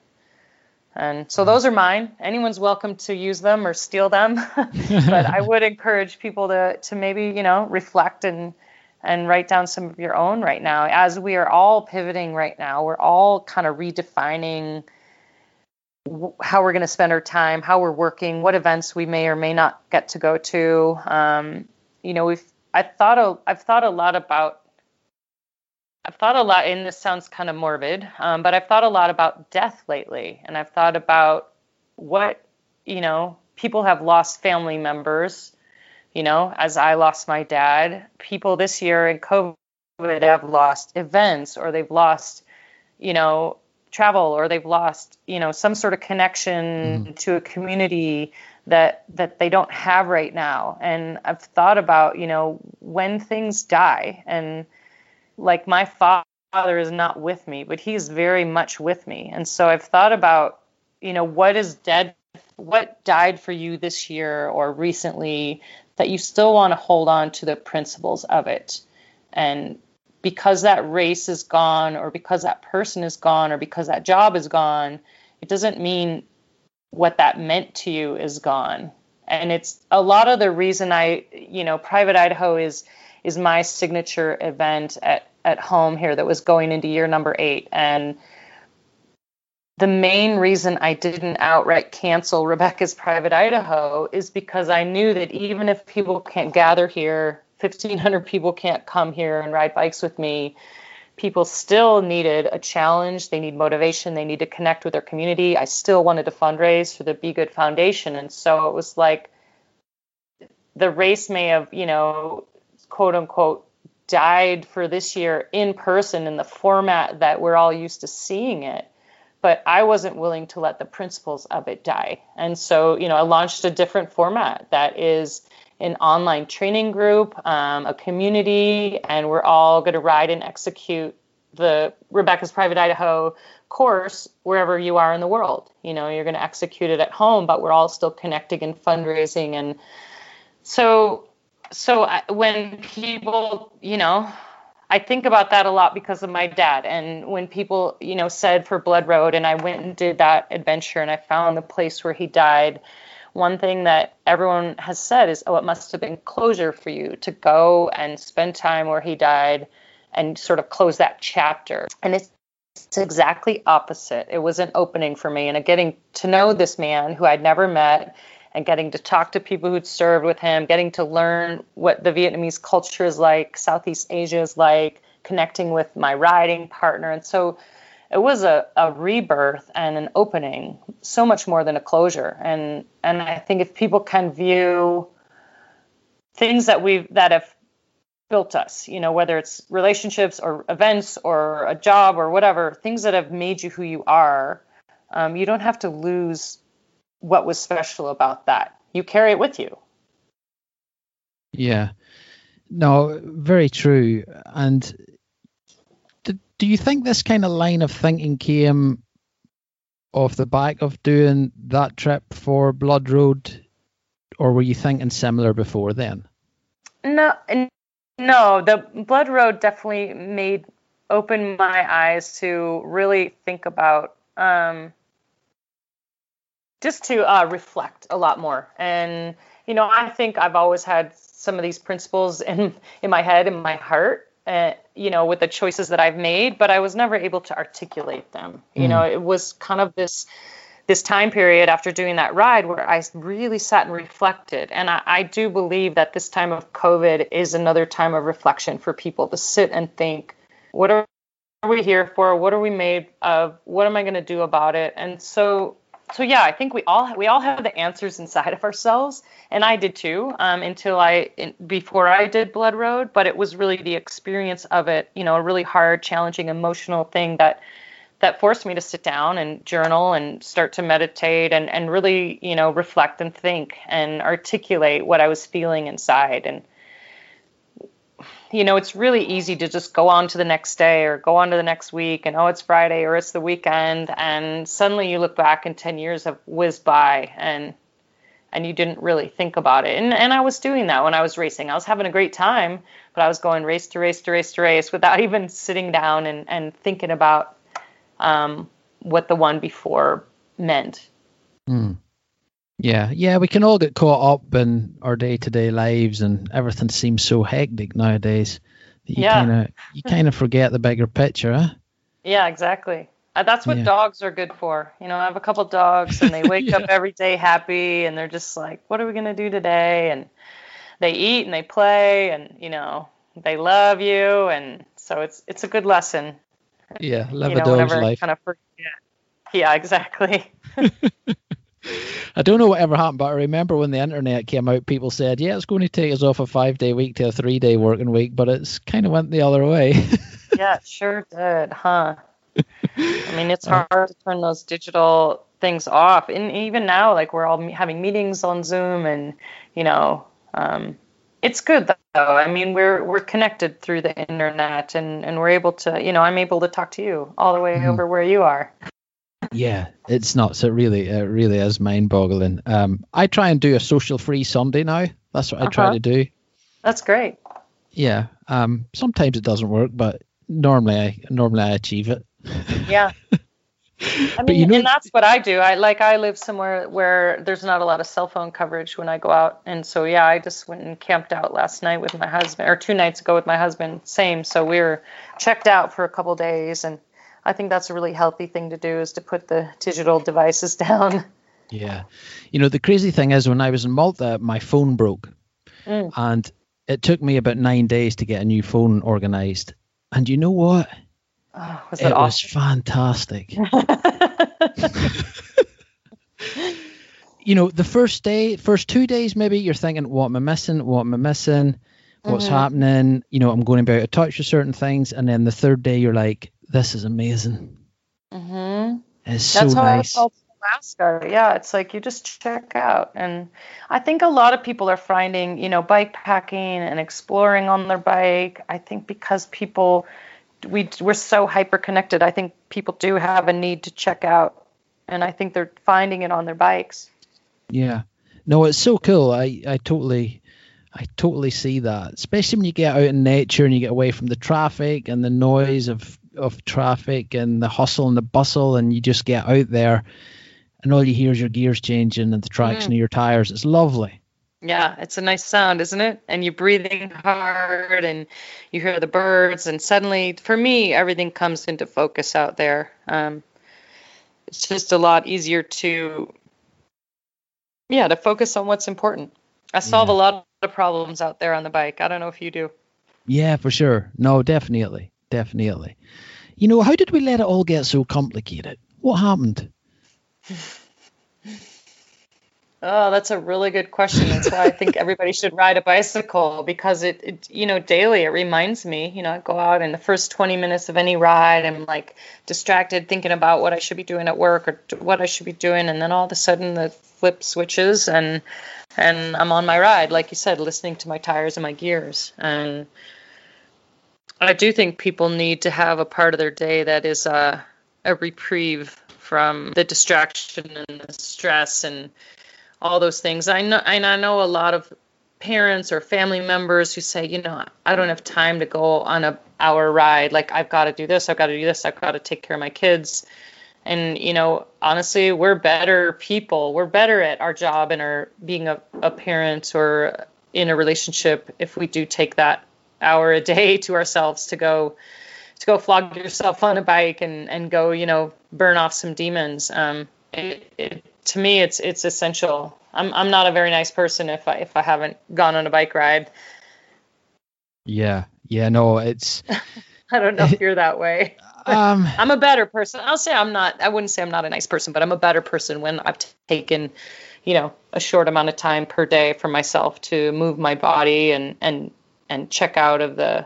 And so those are mine. Anyone's welcome to use them or steal them. But I would encourage people to to maybe, you know, reflect and and write down some of your own right now. As we are all pivoting right now, we're all kind of redefining w- how we're going to spend our time, how we're working, what events we may or may not get to go to. Um, you know, we've I thought a, I've thought a lot about I've thought a lot, and this sounds kind of morbid, um, but I've thought a lot about death lately. And I've thought about what, you know, people have lost family members, you know, as I lost my dad. People this year in COVID have lost events, or they've lost, you know, travel, or they've lost, you know, some sort of connection mm. to a community that that they don't have right now. And I've thought about, you know, when things die, and like my father is not with me, but he's very much with me. And so I've thought about, you know, what is dead, what died for you this year or recently that you still want to hold on to the principles of it. And because that race is gone, or because that person is gone, or because that job is gone, it doesn't mean what that meant to you is gone. And it's a lot of the reason I, you know, Private Idaho is, is my signature event at, at home here that was going into year number eight. And the main reason I didn't outright cancel Rebecca's Private Idaho is because I knew that even if people can't gather here, fifteen hundred people can't come here and ride bikes with me, people still needed a challenge. They need motivation. They need to connect with their community. I still wanted to fundraise for the Be Good Foundation. And so it was like the race may have, you know, quote unquote, died for this year in person in the format that we're all used to seeing it. But I wasn't willing to let the principles of it die. And so, you know, I launched a different format that is an online training group, um, a community, and we're all going to ride and execute the Rebecca's Private Idaho course wherever you are in the world. You know, you're going to execute it at home, but we're all still connecting and fundraising. And so So I, when people, you know, I think about that a lot because of my dad. And when people, you know, said for Blood Road, and I went and did that adventure and I found the place where he died, one thing that everyone has said is, oh, it must have been closure for you to go and spend time where he died and sort of close that chapter. And it's, it's exactly opposite. It was an opening for me, and getting to know this man who I'd never met, and getting to talk to people who'd served with him, getting to learn what the Vietnamese culture is like, Southeast Asia is like, connecting with my riding partner. And so it was a, a rebirth and an opening, so much more than a closure. And and I think if people can view things that we've that have built us, you know, whether it's relationships or events or a job or whatever, things that have made you who you are, um, you don't have to lose what was special about that. You carry it with you. Yeah. No, very true. And do, do you think this kind of line of thinking came off the back of doing that trip for Blood Road, or were you thinking similar before then? No, no, the Blood Road definitely made open my eyes to really think about, um, just to uh, reflect a lot more. And, you know, I think I've always had some of these principles in, in my head, in my heart, uh, you know, with the choices that I've made, but I was never able to articulate them. Mm. You know, it was kind of this, this time period after doing that ride where I really sat and reflected. And I, I do believe that this time of COVID is another time of reflection for people to sit and think, what are, are we here for? What are we made of? What am I going to do about it? And so, So yeah, I think we all we all have the answers inside of ourselves, and I did too. Um, until I in, before I did Blood Road, but it was really the experience of it, you know, a really hard, challenging, emotional thing that that forced me to sit down and journal and start to meditate and and really, you know, reflect and think and articulate what I was feeling inside. And you know, it's really easy to just go on to the next day or go on to the next week and, oh, it's Friday or it's the weekend. And suddenly you look back and ten years have whizzed by and and you didn't really think about it. And and I was doing that when I was racing. I was having a great time, but I was going race to race to race to race without even sitting down and, and thinking about um, what the one before meant. Mm. Yeah, yeah, we can all get caught up in our day-to-day lives, and everything seems so hectic nowadays that you yeah. kind of you kind of forget the bigger picture. Huh? Yeah, exactly. Uh, that's what yeah. dogs are good for. You know, I have a couple dogs, and they wake yeah. up every day happy, and they're just like, "What are we gonna do today?" And they eat and they play, and you know, they love you, and so it's it's a good lesson. Yeah, love you know, a dog's life. Kind of, yeah. yeah, exactly. I don't know whatever happened, but I remember when the internet came out, people said, yeah, it's going to take us off a five-day week to a three-day working week, but it's kind of went the other way. Yeah, it sure did, huh? I mean, it's hard to turn those digital things off. And even now, like, we're all having meetings on Zoom, and, you know, um, it's good, though. I mean, we're we're connected through the internet, and, and we're able to, you know, I'm able to talk to you all the way mm. over where you are. Yeah, it's not so really it really is mind-boggling. um I try and do a social free Sunday now. That's what uh-huh. I try to do. That's great. Yeah, um sometimes it doesn't work, but normally I normally I achieve it. Yeah. I mean, but you know, and that's what I do. I like I live somewhere where there's not a lot of cell phone coverage when I go out, and so yeah, I just went and camped out last night with my husband, or two nights ago with my husband, same. So we were checked out for a couple days, and I think that's a really healthy thing to do, is to put the digital devices down. Yeah. You know, the crazy thing is, when I was in Malta, my phone broke. Mm. And it took me about nine days to get a new phone organized. And you know what? Oh, was that it awesome? Was fantastic. You know, the first day, first two days, maybe you're thinking, what am I missing? What am I missing? What's mm-hmm. happening? You know, I'm going about a touch with certain things. And then the third day, you're like, this is amazing. Mm-hmm. It's so nice. That's how I felt in Alaska. Yeah, it's like you just check out. And I think a lot of people are finding, you know, bike packing and exploring on their bike. I think because people, we, we're so hyper-connected, I think people do have a need to check out. And I think they're finding it on their bikes. Yeah. No, it's so cool. I, I totally... I totally see that, especially when you get out in nature and you get away from the traffic and the noise of, of traffic and the hustle and the bustle, and you just get out there and all you hear is your gears changing and the traction mm. of your tires. It's lovely. Yeah, it's a nice sound, isn't it? And you're breathing hard and you hear the birds, and suddenly, for me, everything comes into focus out there. Um, it's just a lot easier to, yeah, to focus on what's important. I solve yeah. a lot of problems out there on the bike. I don't know if you do. Yeah, for sure. No, definitely. Definitely. You know, how did we let it all get so complicated? What happened? Oh, that's a really good question. That's why I think everybody should ride a bicycle, because it, it, you know, daily it reminds me, you know, I go out and the first twenty minutes of any ride, I'm like distracted thinking about what I should be doing at work or what I should be doing. And then all of a sudden the flip switches, and and I'm on my ride, like you said, listening to my tires and my gears. And I do think people need to have a part of their day that is a, a reprieve from the distraction and the stress and all those things. I know, and I know a lot of parents or family members who say, you know, I don't have time to go on a hour ride. Like, I've got to do this, I've got to do this, I've got to take care of my kids. And, you know, honestly, we're better people. We're better at our job and our being a, a parent or in a relationship if we do take that hour a day to ourselves to go to go flog yourself on a bike and, and go, you know, burn off some demons. Um, it, it, to me, it's it's essential. I'm I'm not a very nice person if I if I haven't gone on a bike ride. Yeah, yeah, no, it's. I don't know if you're that way. Um, I'm a better person. I'll say I'm not, I wouldn't say I'm not a nice person, but I'm a better person when I've t- taken, you know, a short amount of time per day for myself to move my body and, and, and check out of the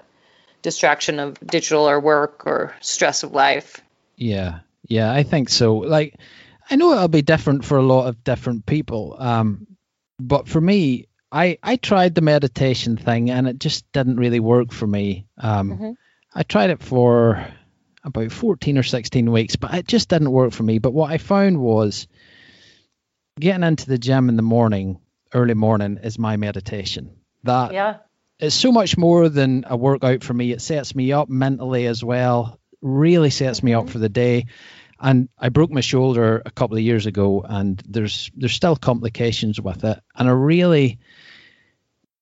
distraction of digital or work or stress of life. Yeah. Yeah. I think so. Like, I know it'll be different for a lot of different people. Um, but for me, I, I tried the meditation thing and it just didn't really work for me. Um, mm-hmm. I tried it for about fourteen or sixteen weeks, but it just didn't work for me. But what I found was getting into the gym in the morning, early morning, is my meditation. That yeah. is so much more than a workout for me. It sets me up mentally as well, really sets mm-hmm. me up for the day. And I broke my shoulder a couple of years ago, and there's there's still complications with it. And I really,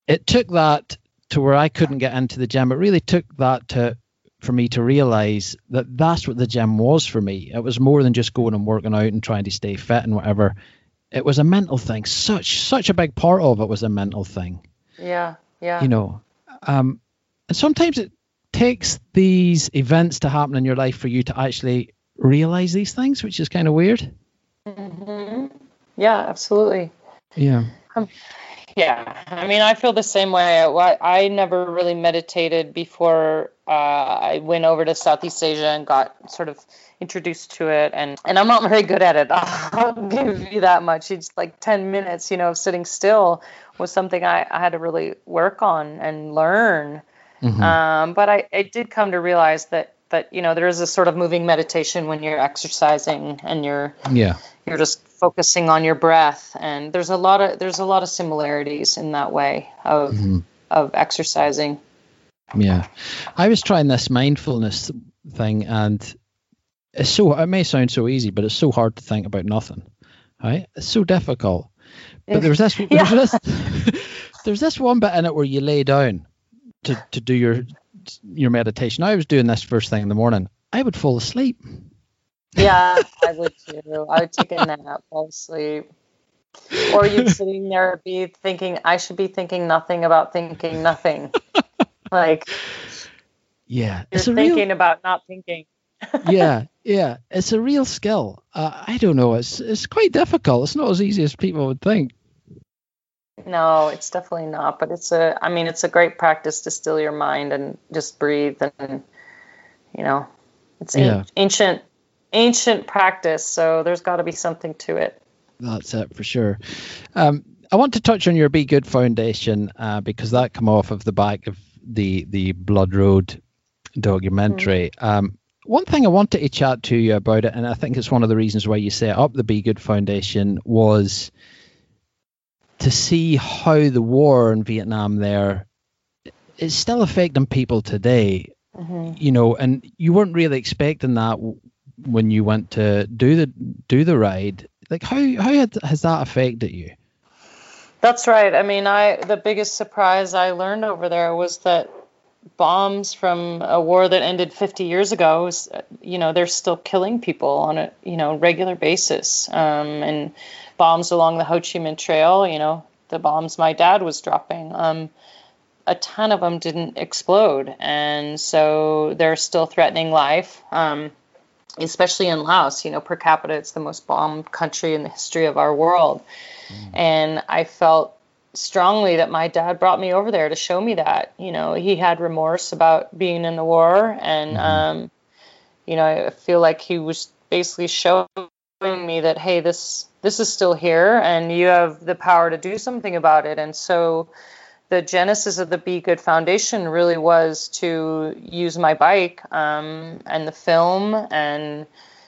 it took that to where I couldn't get into the gym. It really took that to for me to realize that that's what the gym was for me. It was more than just going and working out and trying to stay fit and whatever. It was a mental thing. Such such a big part of it was a mental thing. Yeah, yeah. You know, um, and sometimes it takes these events to happen in your life for you to actually realize these things, which is kind of weird. Mm-hmm. Yeah, absolutely. Yeah. Um, yeah. I mean, I feel the same way. I, I never really meditated before uh, I went over to Southeast Asia and got sort of introduced to it. And, and I'm not very good at it. I'll give you that much. It's like ten minutes, you know, of sitting still was something I, I had to really work on and learn. Mm-hmm. Um, but I, I did come to realize that, But, you know, there is a sort of moving meditation when you're exercising and you're yeah. you're just focusing on your breath. And there's a lot of there's a lot of similarities in that way of mm-hmm. of exercising. Yeah, I was trying this mindfulness thing, and it's so it may sound so easy, but it's so hard to think about nothing. Right? It's so difficult. But there's this yeah. there's this there's this one bit in it where you lay down to to do your. your meditation. I was doing this first thing in the morning. I would fall asleep. Yeah, I would too. I would take a nap, fall asleep. Or you sitting there be thinking, I should be thinking nothing about thinking nothing. Like, yeah, you're thinking real, about not thinking. yeah, yeah. It's a real skill. Uh, I don't know. It's it's quite difficult. It's not as easy as people would think. No, it's definitely not, but it's a, I mean, it's a great practice to still your mind and just breathe and, you know, it's yeah. an, ancient, ancient practice. So there's got to be something to it. That's it for sure. Um, I want to touch on your Be Good Foundation uh, because that came off of the back of the, the Blood Road documentary. Mm-hmm. Um, one thing I wanted to chat to you about it, and I think it's one of the reasons why you set up the Be Good Foundation was to see how the war in Vietnam there is still affecting people today, mm-hmm. you know, and you weren't really expecting that w- when you went to do the, do the ride. Like how, how had, has that affected you? That's right. I mean, I, the biggest surprise I learned over there was that bombs from a war that ended fifty years ago, is, you know, they're still killing people on a, you know, regular basis. Um, and, bombs along the Ho Chi Minh Trail, you know, the bombs my dad was dropping, um, a ton of them didn't explode. And so they're still threatening life, um, especially in Laos, you know, per capita, it's the most bombed country in the history of our world. Mm. And I felt strongly that my dad brought me over there to show me that, you know, he had remorse about being in the war. And, mm. um, you know, I feel like he was basically showing me that, hey, this this is still here and you have the power to do something about it. And so the genesis of the Be Good Foundation really was to use my bike um, and the film and,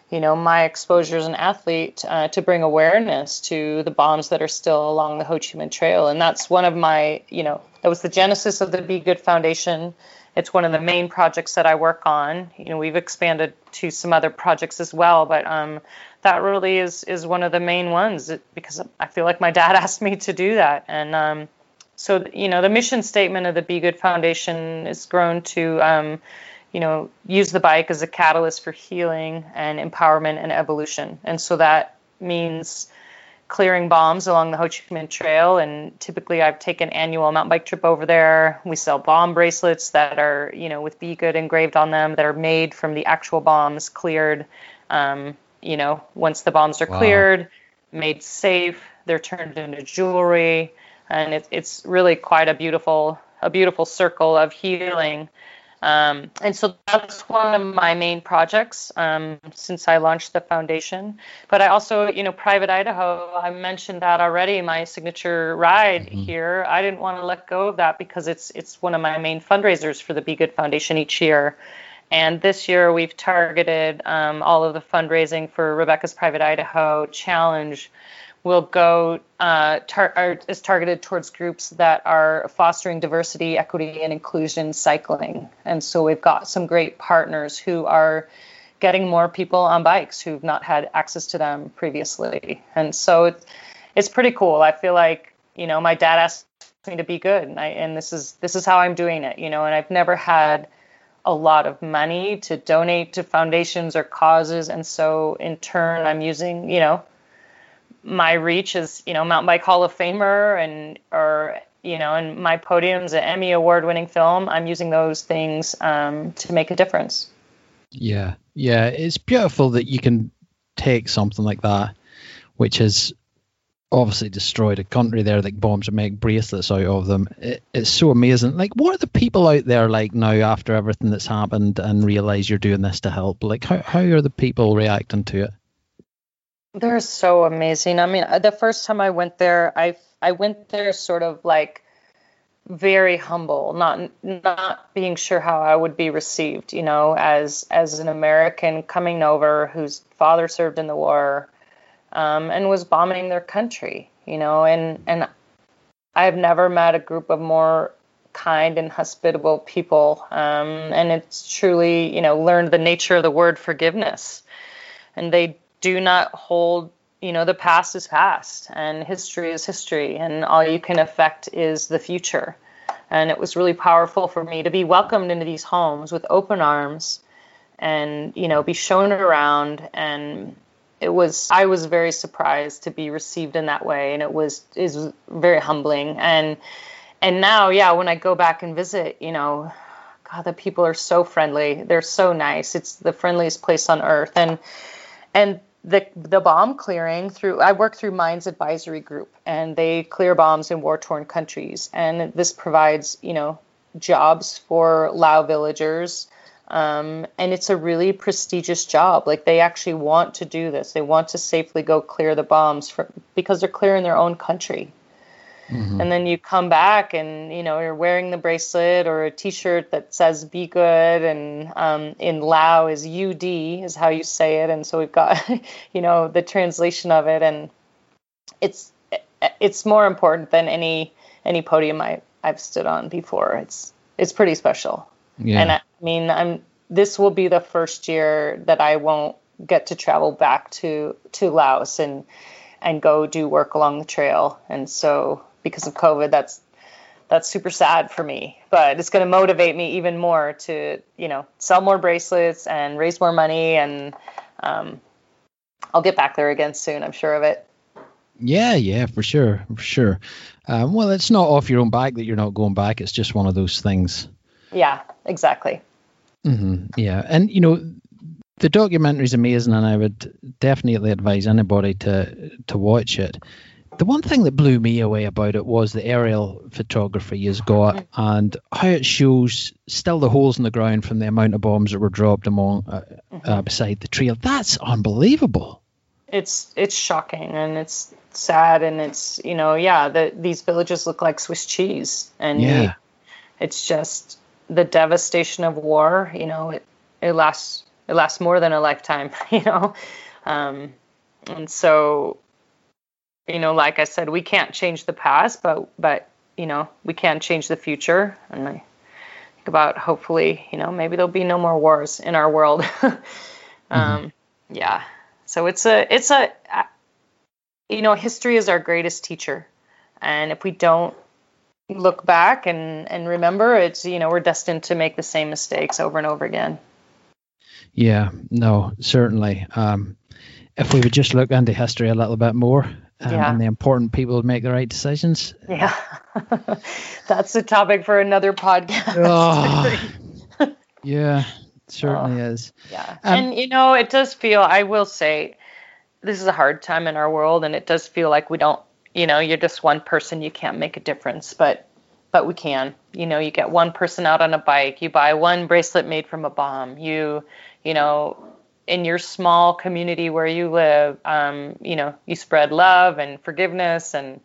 you know, my exposure as an athlete uh, to bring awareness to the bombs that are still along the Ho Chi Minh Trail. And that's one of my, you know, that was the genesis of the Be Good Foundation. It's one of the main projects that I work on. You know, we've expanded to some other projects as well, but um, that really is is one of the main ones because I feel like my dad asked me to do that. And um, so, you know, the mission statement of the Be Good Foundation has grown to, um, you know, use the bike as a catalyst for healing and empowerment and evolution. And so that means clearing bombs along the Ho Chi Minh Trail, and typically I've taken an annual mountain bike trip over there. We sell bomb bracelets that are, you know, with Be Good engraved on them that are made from the actual bombs cleared, um, you know, once the bombs are wow. cleared, made safe, they're turned into jewelry, and it, it's really quite a beautiful, a beautiful circle of healing. Um, and so that's one of my main projects um, since I launched the foundation. But I also, you know, Private Idaho, I mentioned that already, my signature ride mm-hmm. here. I didn't want to let go of that because it's it's one of my main fundraisers for the Be Good Foundation each year. And this year we've targeted um, all of the fundraising for Rebecca's Private Idaho Challenge will go uh, tar- are, is targeted towards groups that are fostering diversity, equity, and inclusion cycling. And so we've got some great partners who are getting more people on bikes who've not had access to them previously. And so it's, it's pretty cool. I feel like, you know, my dad asked me to be good, and I, and this is, this is how I'm doing it, you know, and I've never had a lot of money to donate to foundations or causes. And so in turn, I'm using, you know, my reach as, you know, Mountain Bike Hall of Famer and, or, you know, and my podium's an Emmy Award winning film. I'm using those things um, to make a difference. Yeah. Yeah. It's beautiful that you can take something like that, which has obviously destroyed a country there that bombs and make bracelets out of them. It, it's so amazing. Like, what are the people out there like now after everything that's happened and realize you're doing this to help? Like, how, how are the people reacting to it? They're so amazing. I mean, the first time I went there, I I went there sort of like very humble, not not being sure how I would be received, you know, as as an American coming over whose father served in the war, um, and was bombing their country, you know, and and I've never met a group of more kind and hospitable people, um, and it's truly, you know, learned the nature of the word forgiveness, and they do not hold, you know, the past is past and history is history and all you can affect is the future. And it was really powerful for me to be welcomed into these homes with open arms and, you know, be shown around. And it was, I was very surprised to be received in that way. And it was, is very humbling. And, and now, yeah, when I go back and visit, you know, God, the people are so friendly. They're so nice. It's the friendliest place on earth. And, and, The the bomb clearing through, I work through Mines Advisory Group, and they clear bombs in war-torn countries. And this provides, you know, jobs for Lao villagers. Um, and it's a really prestigious job. Like, they actually want to do this. They want to safely go clear the bombs for, because they're clearing their own country. Mm-hmm. And then you come back and, you know, you're wearing the bracelet or a T-shirt that says Be Good. And um, in Lao is U D is how you say it. And so we've got, you know, the translation of it. And it's it's more important than any any podium I, I've stood on before. It's it's pretty special. Yeah. And I mean, I'm this will be the first year that I won't get to travel back to, to Laos and and go do work along the trail. And so because of COVID, that's that's super sad for me, but it's going to motivate me even more to, you know, sell more bracelets and raise more money. And um, I'll get back there again soon. I'm sure of it. Yeah, yeah, for sure, for sure. Um, well, it's not off your own back that you're not going back. It's just one of those things. Yeah, exactly. Mm-hmm, yeah, and you know, the documentary is amazing, and I would definitely advise anybody to to watch it. The one thing that blew me away about it was the aerial photography you've got and how it shows still the holes in the ground from the amount of bombs that were dropped among uh, mm-hmm. uh, beside the trail. That's unbelievable. It's it's shocking and it's sad and it's, you know, yeah, the, these villages look like Swiss cheese. And yeah. It's just the devastation of war, you know, it, it lasts it lasts more than a lifetime, you know. Um, and so... You know, like I said, we can't change the past, but, but you know, we can change the future. And I think about hopefully, you know, maybe there'll be no more wars in our world. um, mm-hmm. Yeah. So it's a, it's a, uh, you know, history is our greatest teacher. And if we don't look back and, and remember, it's, you know, we're destined to make the same mistakes over and over again. Yeah, no, certainly. Um, if we would just look into history a little bit more. Um, yeah. And the important people to make the right decisions. Yeah. That's a topic for another podcast. Oh, yeah, it certainly oh, is. Yeah. Um, and, you know, it does feel, I will say, this is a hard time in our world, and it does feel like we don't, you know, you're just one person, you can't make a difference, but but we can. You know, you get one person out on a bike, you buy one bracelet made from a bomb, you, you know, in your small community where you live, um, you know, you spread love and forgiveness, and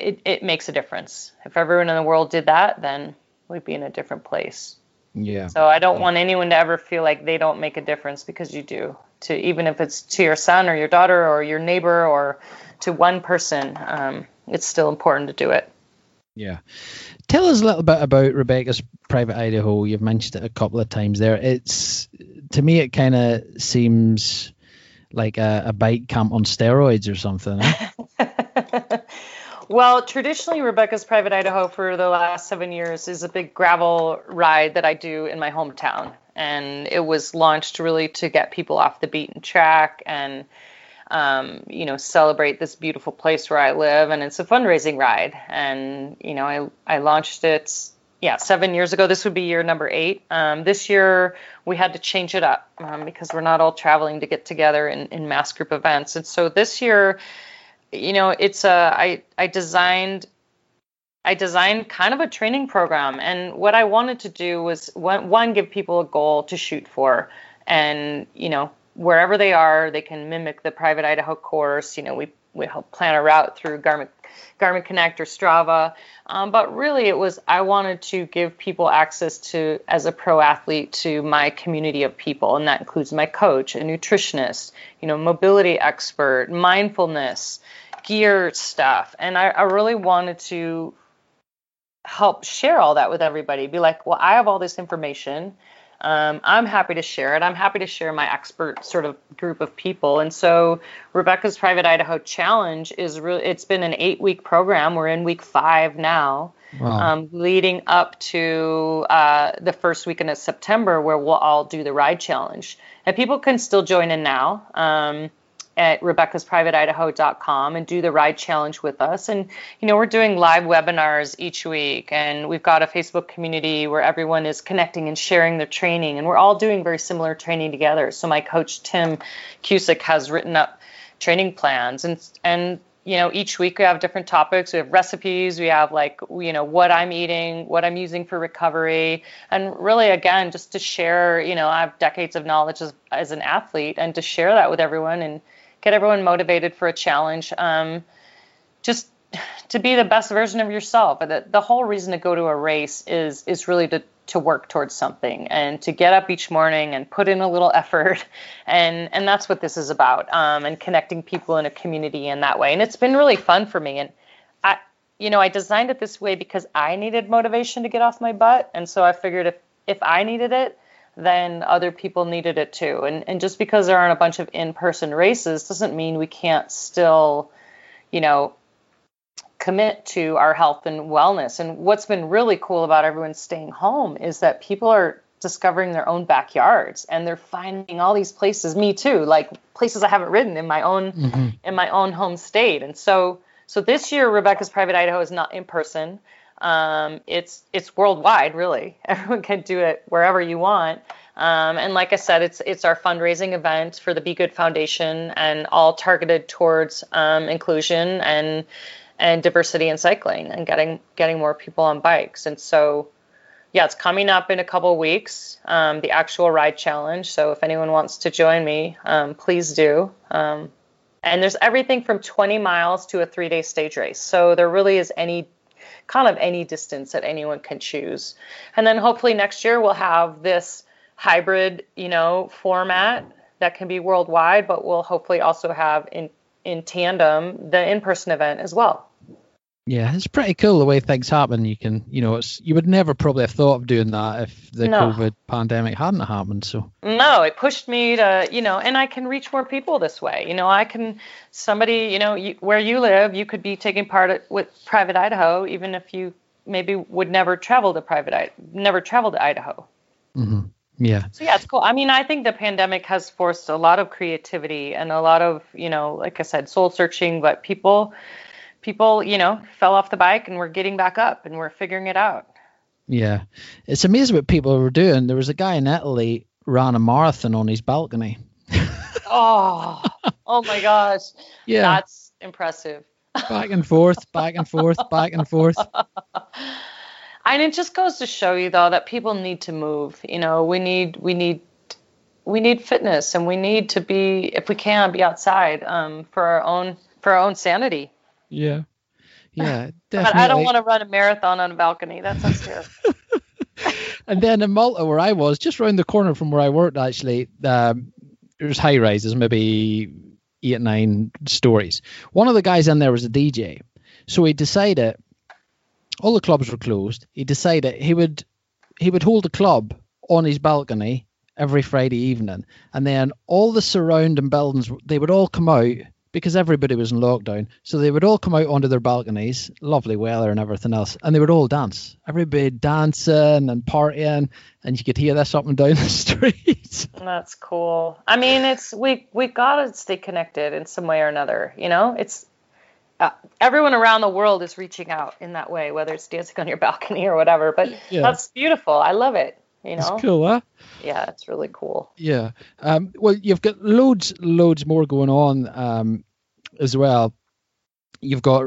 it, it makes a difference. If everyone in the world did that, then we'd be in a different place. Yeah. So I don't want anyone to ever feel like they don't make a difference, because you do. To even if it's to your son or your daughter or your neighbor or to one person, um, it's still important to do it. Yeah. Tell us a little bit about Rebecca's Private Idaho. You've mentioned it a couple of times there. It's to me, it kind of seems like a, a bike camp on steroids or something. Eh? Well, traditionally, Rebecca's Private Idaho for the last seven years is a big gravel ride that I do in my hometown. And it was launched really to get people off the beaten track and, um, you know, celebrate this beautiful place where I live. And it's a fundraising ride. And, you know, I, I launched it, yeah, seven years ago. This would be year number eight. Um, this year we had to change it up um, because we're not all traveling to get together in, in mass group events. And so this year, you know, it's a, I, I designed I designed kind of a training program, and what I wanted to do was one, one give people a goal to shoot for, and, you know, wherever they are, they can mimic the Private Idaho course. You know, we, we help plan a route through Garmin, Garmin Connect or Strava. Um, but really it was, I wanted to give people access to, as a pro athlete, to my community of people. And that includes my coach, a nutritionist, you know, mobility expert, mindfulness, gear stuff. And I, I really wanted to help share all that with everybody. Be like, well, I have all this information. Um, I'm happy to share it. I'm happy to share my expert sort of group of people. And so Rebecca's Private Idaho Challenge is really, it's been an eight week program. We're in week five now, wow. um, leading up to uh, the first weekend of September, where we'll all do the ride challenge, and people can still join in now. Um, at Rebecca's Private Idaho dot com and do the ride challenge with us. And, you know, we're doing live webinars each week, and we've got a Facebook community where everyone is connecting and sharing their training. And we're all doing very similar training together. So my coach, Tim Cusick, has written up training plans, and, and, you know, each week we have different topics. We have recipes. We have, like, you know, what I'm eating, what I'm using for recovery. And really, again, just to share, you know, I have decades of knowledge as, as an athlete, and to share that with everyone and get everyone motivated for a challenge, um, just to be the best version of yourself. The, the whole reason to go to a race is is really to, to work towards something and to get up each morning and put in a little effort. And, and that's what this is about, um, and connecting people in a community in that way. And it's been really fun for me. And, I, you know, I designed it this way because I needed motivation to get off my butt. And so I figured if, if I needed it, then other people needed it too. And and just because there aren't a bunch of in-person races doesn't mean we can't still, you know, commit to our health and wellness. And what's been really cool about everyone staying home is that people are discovering their own backyards, and they're finding all these places, me too, like places I haven't ridden in my own, mm-hmm. in my own home state. And so, so this year, Rebecca's Private Idaho is not in person. Um, it's, it's worldwide, really. Everyone can do it wherever you want. Um, and like I said, it's, it's our fundraising event for the Be Good Foundation, and all targeted towards, um, inclusion and, and diversity in cycling, and getting, getting more people on bikes. And so, yeah, it's coming up in a couple of weeks, um, the actual ride challenge. So if anyone wants to join me, um, please do. Um, and there's everything from twenty miles to a three day stage race. So there really is any kind of any distance that anyone can choose. And then hopefully next year we'll have this hybrid, you know, format that can be worldwide, but we'll hopefully also have in, in tandem the in-person event as well. Yeah, it's pretty cool the way things happen. You can, you know, it's, you would never probably have thought of doing that if the no. COVID pandemic hadn't happened. So no, it pushed me to, you know, and I can reach more people this way. You know, I can, somebody, you know, you, where you live, you could be taking part at, with Private Idaho, even if you maybe would never travel to Private Idaho, never travel to Idaho. Mm-hmm. Yeah. So yeah, it's cool. I mean, I think the pandemic has forced a lot of creativity and a lot of, you know, like I said, soul searching, but people. People, you know, fell off the bike, and we're getting back up, and we're figuring it out. Yeah. It's amazing what people were doing. There was a guy in Italy ran a marathon on his balcony. oh, oh my gosh. Yeah. That's impressive. Back and forth, back and forth, back and forth. And it just goes to show you, though, that people need to move. You know, we need, we need, we need fitness, and we need to be, if we can, be outside, um, for our own, for our own sanity. Yeah. Yeah. Definitely. But I don't want to run a marathon on a balcony. That sounds terrible. And then in Malta, where I was, just round the corner from where I worked, actually, um, there was high rises, maybe eight, nine stories. One of the guys in there was a D J. So he decided, all the clubs were closed. He decided he would, he would hold a club on his balcony every Friday evening. And then all the surrounding buildings, they would all come out because everybody was in lockdown. So they would all come out onto their balconies, lovely weather and everything else. And they would all dance, everybody dancing and partying. And you could hear this up and down the street. That's cool. I mean, it's, we, we got to stay connected in some way or another. You know, it's, Uh, everyone around the world is reaching out in that way, whether it's dancing on your balcony or whatever, but yeah. That's beautiful. I love it. You know, it's cool, huh? Yeah, it's really cool. Yeah. Um, well, you've got loads, loads more going on um, as well. You've got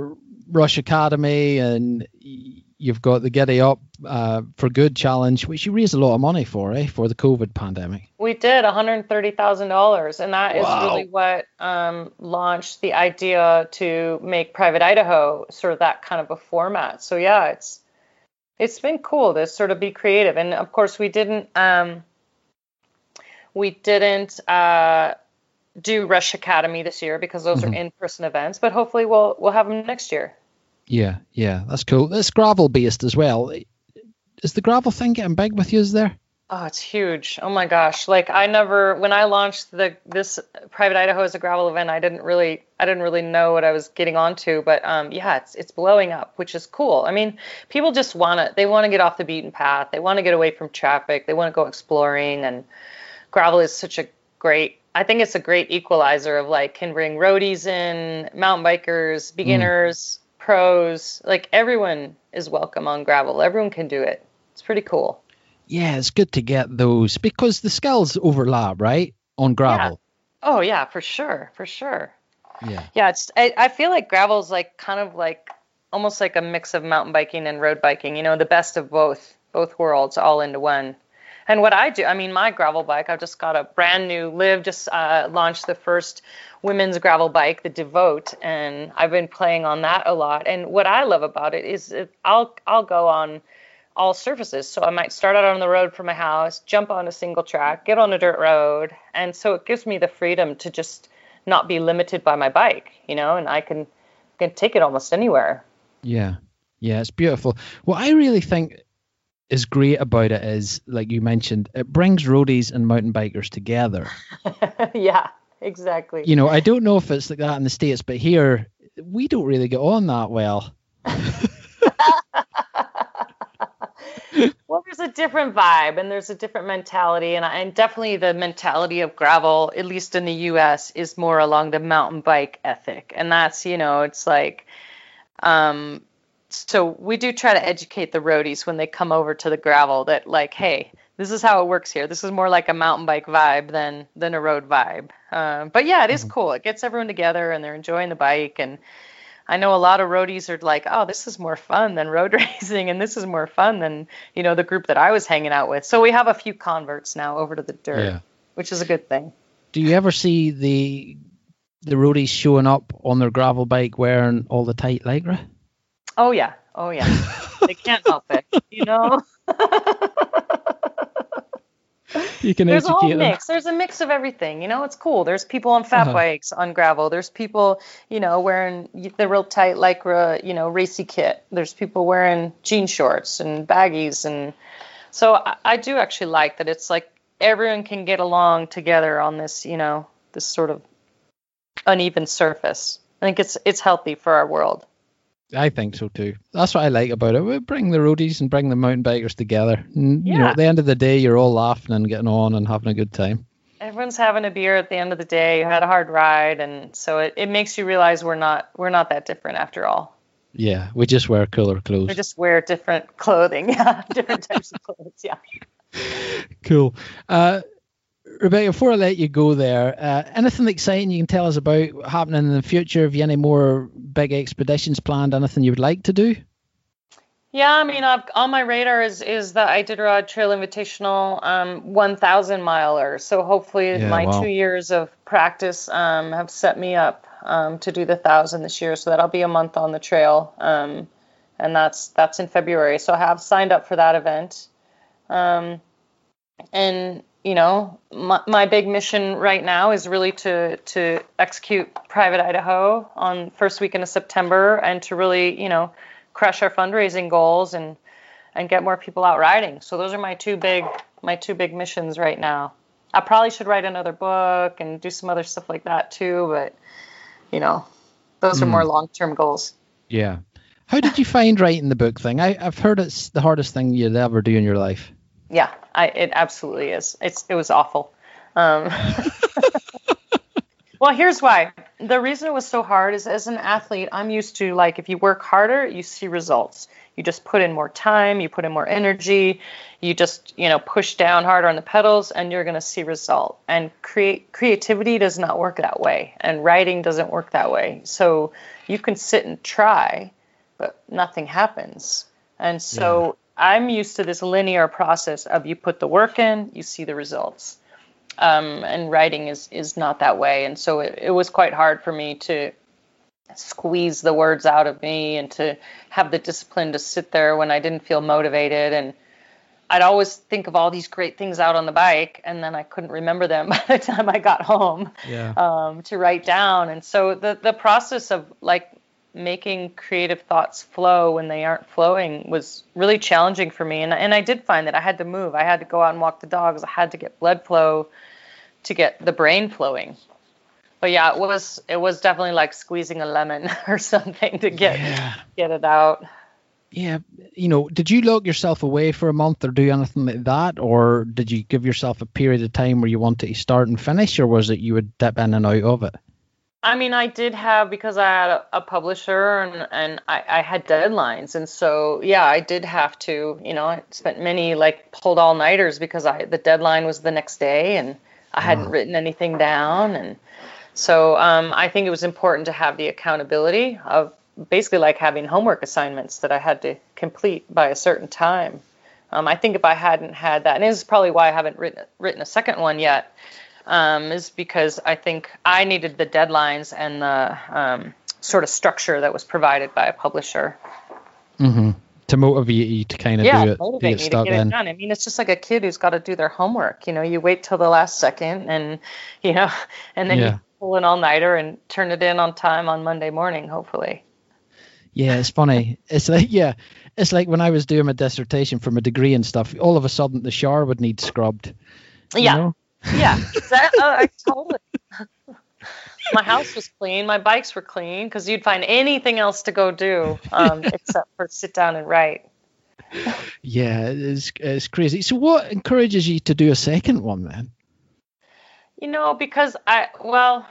Rush Academy and you've got the Giddy Up uh, for Good Challenge, which you raised a lot of money for, eh, for the COVID pandemic. We did one hundred thirty thousand dollars. And that wow. is really what um, launched the idea to make Private Idaho sort of that kind of a format. So, yeah, it's it's been cool to sort of be creative. And, of course, we didn't um, we didn't uh, do Rush Academy this year because those mm-hmm. are in-person events. But hopefully we'll we'll have them next year. Yeah, yeah, that's cool. It's gravel based as well. Is the gravel thing getting big with you? Is there? Oh, it's huge. Oh my gosh! Like I never, when I launched the this Private Idaho as a gravel event, I didn't really, I didn't really know what I was getting onto. But um, yeah, it's it's blowing up, which is cool. I mean, people just want to, they want to get off the beaten path. They want to get away from traffic. They want to go exploring, and gravel is such a great. I think it's a great equalizer of like can bring roadies in, mountain bikers, beginners. Mm. Pros, like everyone is welcome on gravel. Everyone can do it. It's pretty cool. Yeah, it's good to get those because the skills overlap, right? On gravel. Yeah. Oh yeah, for sure, for sure. Yeah. Yeah, it's. I, I feel like gravel's like kind of like almost like a mix of mountain biking and road biking. You know, the best of both both worlds, all into one. And what I do, I mean, my gravel bike, I've just got a brand new, Liv just uh, launched the first women's gravel bike, the Devote, and I've been playing on that a lot. And what I love about it is it, I'll I'll go on all surfaces. So I might start out on the road from my house, jump on a single track, get on a dirt road. And so it gives me the freedom to just not be limited by my bike, you know, and I can, can take it almost anywhere. Yeah. Yeah, it's beautiful. Well, I really think... is great about it is, like you mentioned, it brings roadies and mountain bikers together. Yeah, exactly. You know, I don't know if it's like that in the States, but here we don't really get on that well. Well, there's a different vibe and there's a different mentality, and, and definitely the mentality of gravel, at least in the U S, is more along the mountain bike ethic. And that's, you know, it's like, um, so we do try to educate the roadies when they come over to the gravel that like, hey, this is how it works here. This is more like a mountain bike vibe than than a road vibe. Um, but yeah, it is cool. It gets everyone together and they're enjoying the bike. And I know a lot of roadies are like, oh, this is more fun than road racing. And this is more fun than, you know, the group that I was hanging out with. So we have a few converts now over to the dirt, yeah. which is a good thing. Do you ever see the the roadies showing up on their gravel bike wearing all the tight Lycra? Oh, yeah. Oh, yeah. They can't help it, you know? You can There's a whole mix. Them. There's a mix of everything. You know, it's cool. There's people on fat uh-huh. bikes, on gravel. There's people, you know, wearing the real tight Lycra, you know, racy kit. There's people wearing jean shorts and baggies. And so I, I do actually like that it's like everyone can get along together on this, you know, this sort of uneven surface. I think it's it's healthy for our world. I think so too. That's what I like about it. We bring the roadies and bring the mountain bikers together. And, yeah. You know, at the end of the day, you're all laughing and getting on and having a good time. Everyone's having a beer at the end of the day. You had a hard ride, and so it, it makes you realize we're not we're not that different after all. Yeah, we just wear cooler clothes. We just wear different clothing. Yeah, different types of clothes. Yeah. Cool. Uh, Rebecca, before I let you go there, uh, anything exciting you can tell us about happening in the future? Have you any more big expeditions planned? Anything you would like to do? Yeah, I mean, I've, on my radar is is the Iditarod Trail Invitational um, one thousand miler. So hopefully yeah, my wow. two years of practice um, have set me up um, to do the one thousand this year. So that'll be a month on the trail. Um, and that's that's in February. So I have signed up for that event. Um, and... You know, my, my big mission right now is really to to execute Private Idaho on first weekend of September and to really, you know, crush our fundraising goals and and get more people out riding. So those are my two big my two big missions right now. I probably should write another book and do some other stuff like that too. But, you know, those mm. are more long-term goals. Yeah. How did you find writing the book thing? I, I've heard it's the hardest thing you'll ever do in your life. Yeah, I, it absolutely is. It's, it was awful. Um, well, here's why. The reason it was so hard is, as an athlete, I'm used to, like, if you work harder, you see results. You just put in more time, you put in more energy, you just, you know, push down harder on the pedals, and you're going to see result. And create creativity does not work that way. And writing doesn't work that way. So you can sit and try, but nothing happens. And so yeah. I'm used to this linear process of you put the work in, you see the results. Um, and writing is, is not that way. And so it, it was quite hard for me to squeeze the words out of me and to have the discipline to sit there when I didn't feel motivated. And I'd always think of all these great things out on the bike, and then I couldn't remember them by the time I got home yeah. um, to write down. And so the, the process of, like, making creative thoughts flow when they aren't flowing was really challenging for me. And, and I did find that I had to move. I had to go out and walk the dogs. I had to get blood flow to get the brain flowing. But yeah, it was, it was definitely like squeezing a lemon or something to get, yeah. get it out. Yeah. You know, did you lock yourself away for a month or do anything like that? Or did you give yourself a period of time where you wanted to start and finish, or was it you would dip in and out of it? I mean, I did have, because I had a, a publisher and, and I, I had deadlines. And so, yeah, I did have to, you know, I spent many, like, pulled all nighters because I, the deadline was the next day and I wow. hadn't written anything down. And so um, I think it was important to have the accountability of basically like having homework assignments that I had to complete by a certain time. Um, I think if I hadn't had that, and this is probably why I haven't written, written a second one yet, Um, is because I think I needed the deadlines and the um, sort of structure that was provided by a publisher. Mm-hmm. To motivate you to kind of yeah, do it, motivate you to get it done. I mean, it's just like a kid who's got to do their homework. You know, you wait till the last second, and you know, and then yeah. you pull an all-nighter and turn it in on time on Monday morning, hopefully. Yeah, it's funny. It's like, yeah, it's like when I was doing my dissertation for my degree and stuff. All of a sudden, the shower would need scrubbed. You yeah. know? Yeah, exactly. uh, I totally. My house was clean. My bikes were clean because you'd find anything else to go do um, except for sit down and write. Yeah, it's it's crazy. So, what encourages you to do a second one then? You know, because I well,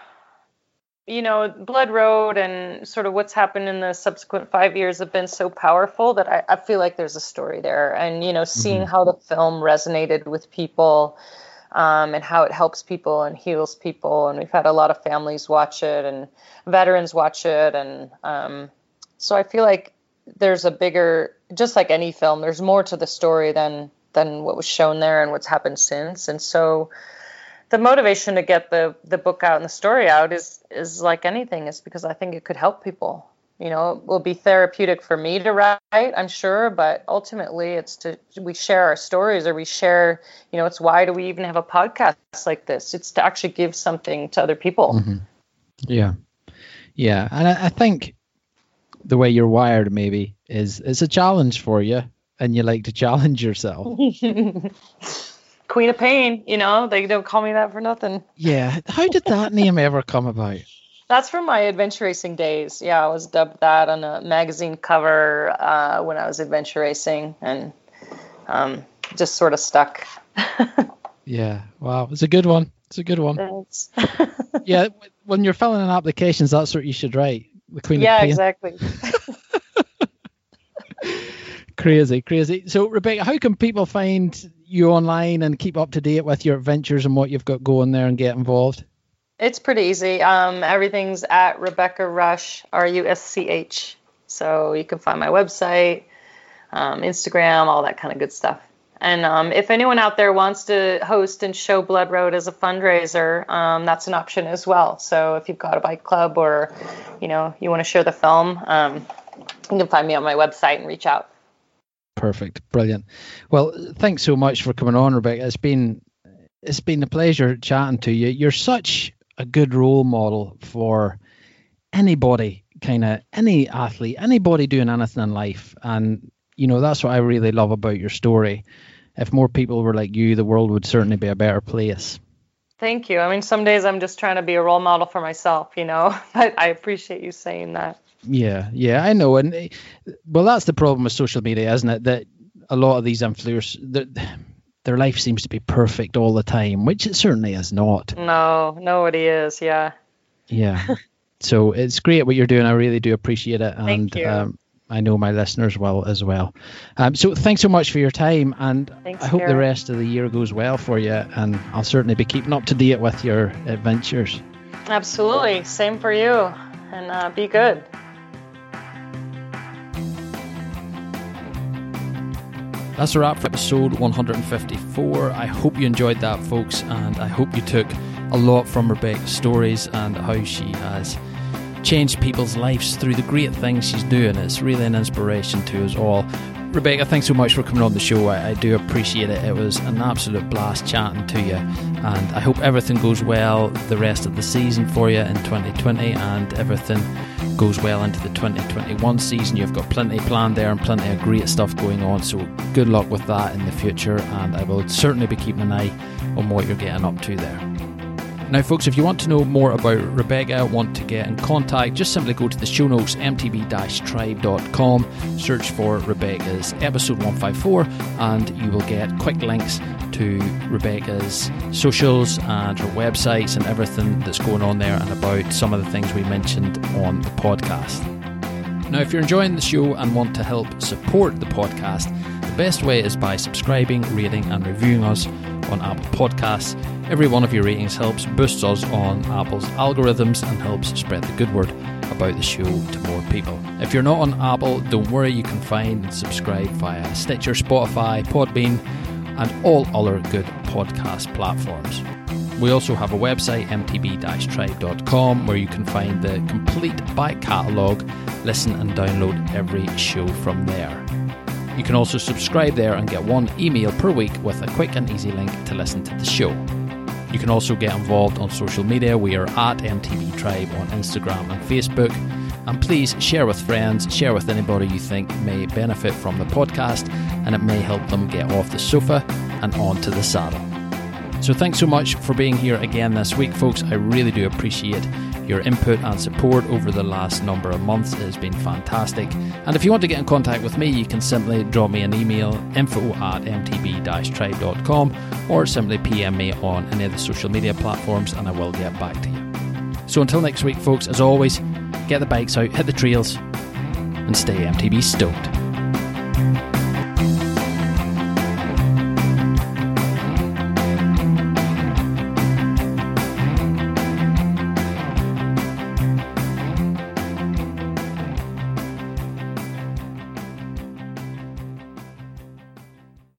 you know, Blood Road and sort of what's happened in the subsequent five years have been so powerful that I, I feel like there's a story there, and you know, seeing mm-hmm. how the film resonated with people. Um, and how it helps people and heals people. And we've had a lot of families watch it and veterans watch it. And um, so I feel like there's a bigger, just like any film, there's more to the story than than what was shown there and what's happened since. And so the motivation to get the, the book out and the story out is, is like anything, is because I think it could help people. You know, it will be therapeutic for me to write, I'm sure, but ultimately it's to, we share our stories, or we share, you know, it's why do we even have a podcast like this? It's to actually give something to other people. Mm-hmm. Yeah. Yeah. And I, I think the way you're wired maybe is it's a challenge for you, and you like to challenge yourself. Queen of Pain, you know, they don't call me that for nothing. Yeah. How did that name ever come about? That's from my adventure racing days. Yeah, I was dubbed that on a magazine cover uh, when I was adventure racing, and um, just sort of stuck. Yeah, wow, it's a good one. It's a good one. Thanks. Yeah, when you're filling in applications, that's what you should write. The Queen yeah, of Pain. Exactly. Crazy, crazy. So, Rebecca, how can people find you online and keep up to date with your adventures and what you've got going there and get involved? It's pretty easy. Um, everything's at Rebecca Rush, R U S C H. So you can find my website, um, Instagram, all that kind of good stuff. And um, if anyone out there wants to host and show Blood Road as a fundraiser, um, that's an option as well. So if you've got a bike club or, you know, you want to show the film, um, you can find me on my website and reach out. Perfect. Brilliant. Well, thanks so much for coming on, Rebecca. It's been, it's been a pleasure chatting to you. You're such a good role model for anybody, kind of any athlete, anybody doing anything in life. And, you know, that's what I really love about your story. If more people were like you, the world would certainly be a better place. Thank you. I mean, some days I'm just trying to be a role model for myself, you know, but I appreciate you saying that. Yeah, yeah, I know. And well, that's the problem with social media, isn't it? That a lot of these influencers, their, their life seems to be perfect all the time, which it certainly is not. No, nobody is. Yeah. Yeah. So it's great what you're doing. I really do appreciate it. And, Thank you. Um, I know my listeners will as well. Um, so thanks so much for your time, and thanks, I hope Gareth. The rest of the year goes well for you, and I'll certainly be keeping up to date with your adventures. Absolutely. Same for you, and uh, be good. That's a wrap for episode one hundred fifty-four. I hope you enjoyed that, folks, and I hope you took a lot from Rebecca's stories and how she has changed people's lives through the great things she's doing. It's really an inspiration to us all. Rebecca, thanks so much for coming on the show. I, I do appreciate it. It was an absolute blast chatting to you, and I hope everything goes well the rest of the season for you in twenty twenty, and everything goes well into the twenty twenty-one season. You've got plenty planned there and plenty of great stuff going on, so good luck with that in the future, and I will certainly be keeping an eye on what you're getting up to there. Now, folks, if you want to know more about Rebecca, want to get in contact, just simply go to the show notes, m t b dash tribe dot com, search for Rebecca's episode one fifty-four, and you will get quick links to Rebecca's socials and her websites and everything that's going on there, and about some of the things we mentioned on the podcast. Now, if you're enjoying the show and want to help support the podcast, the best way is by subscribing, rating and reviewing us on Apple Podcasts. Every one of your ratings helps boost us on Apple's algorithms and helps spread the good word about the show to more people. If you're not on Apple, don't worry, you can find and subscribe via Stitcher, Spotify, Podbean and all other good podcast platforms. We also have a website, m t b dash tribe dot com, where you can find the complete back catalogue, listen and download every show from there. You can also subscribe there and get one email per week with a quick and easy link to listen to the show. You can also get involved on social media. We are at M T B Tribe on Instagram and Facebook. And please share with friends, share with anybody you think may benefit from the podcast, and it may help them get off the sofa and onto the saddle. So thanks so much for being here again this week, folks. I really do appreciate your input and support over the last number of months. It has been fantastic. And if you want to get in contact with me, you can simply drop me an email, info at m t b dash tribe dot com, or simply P M me on any of the social media platforms, and I will get back to you. So until next week, folks, as always, get the bikes out, hit the trails, and stay M T B stoked.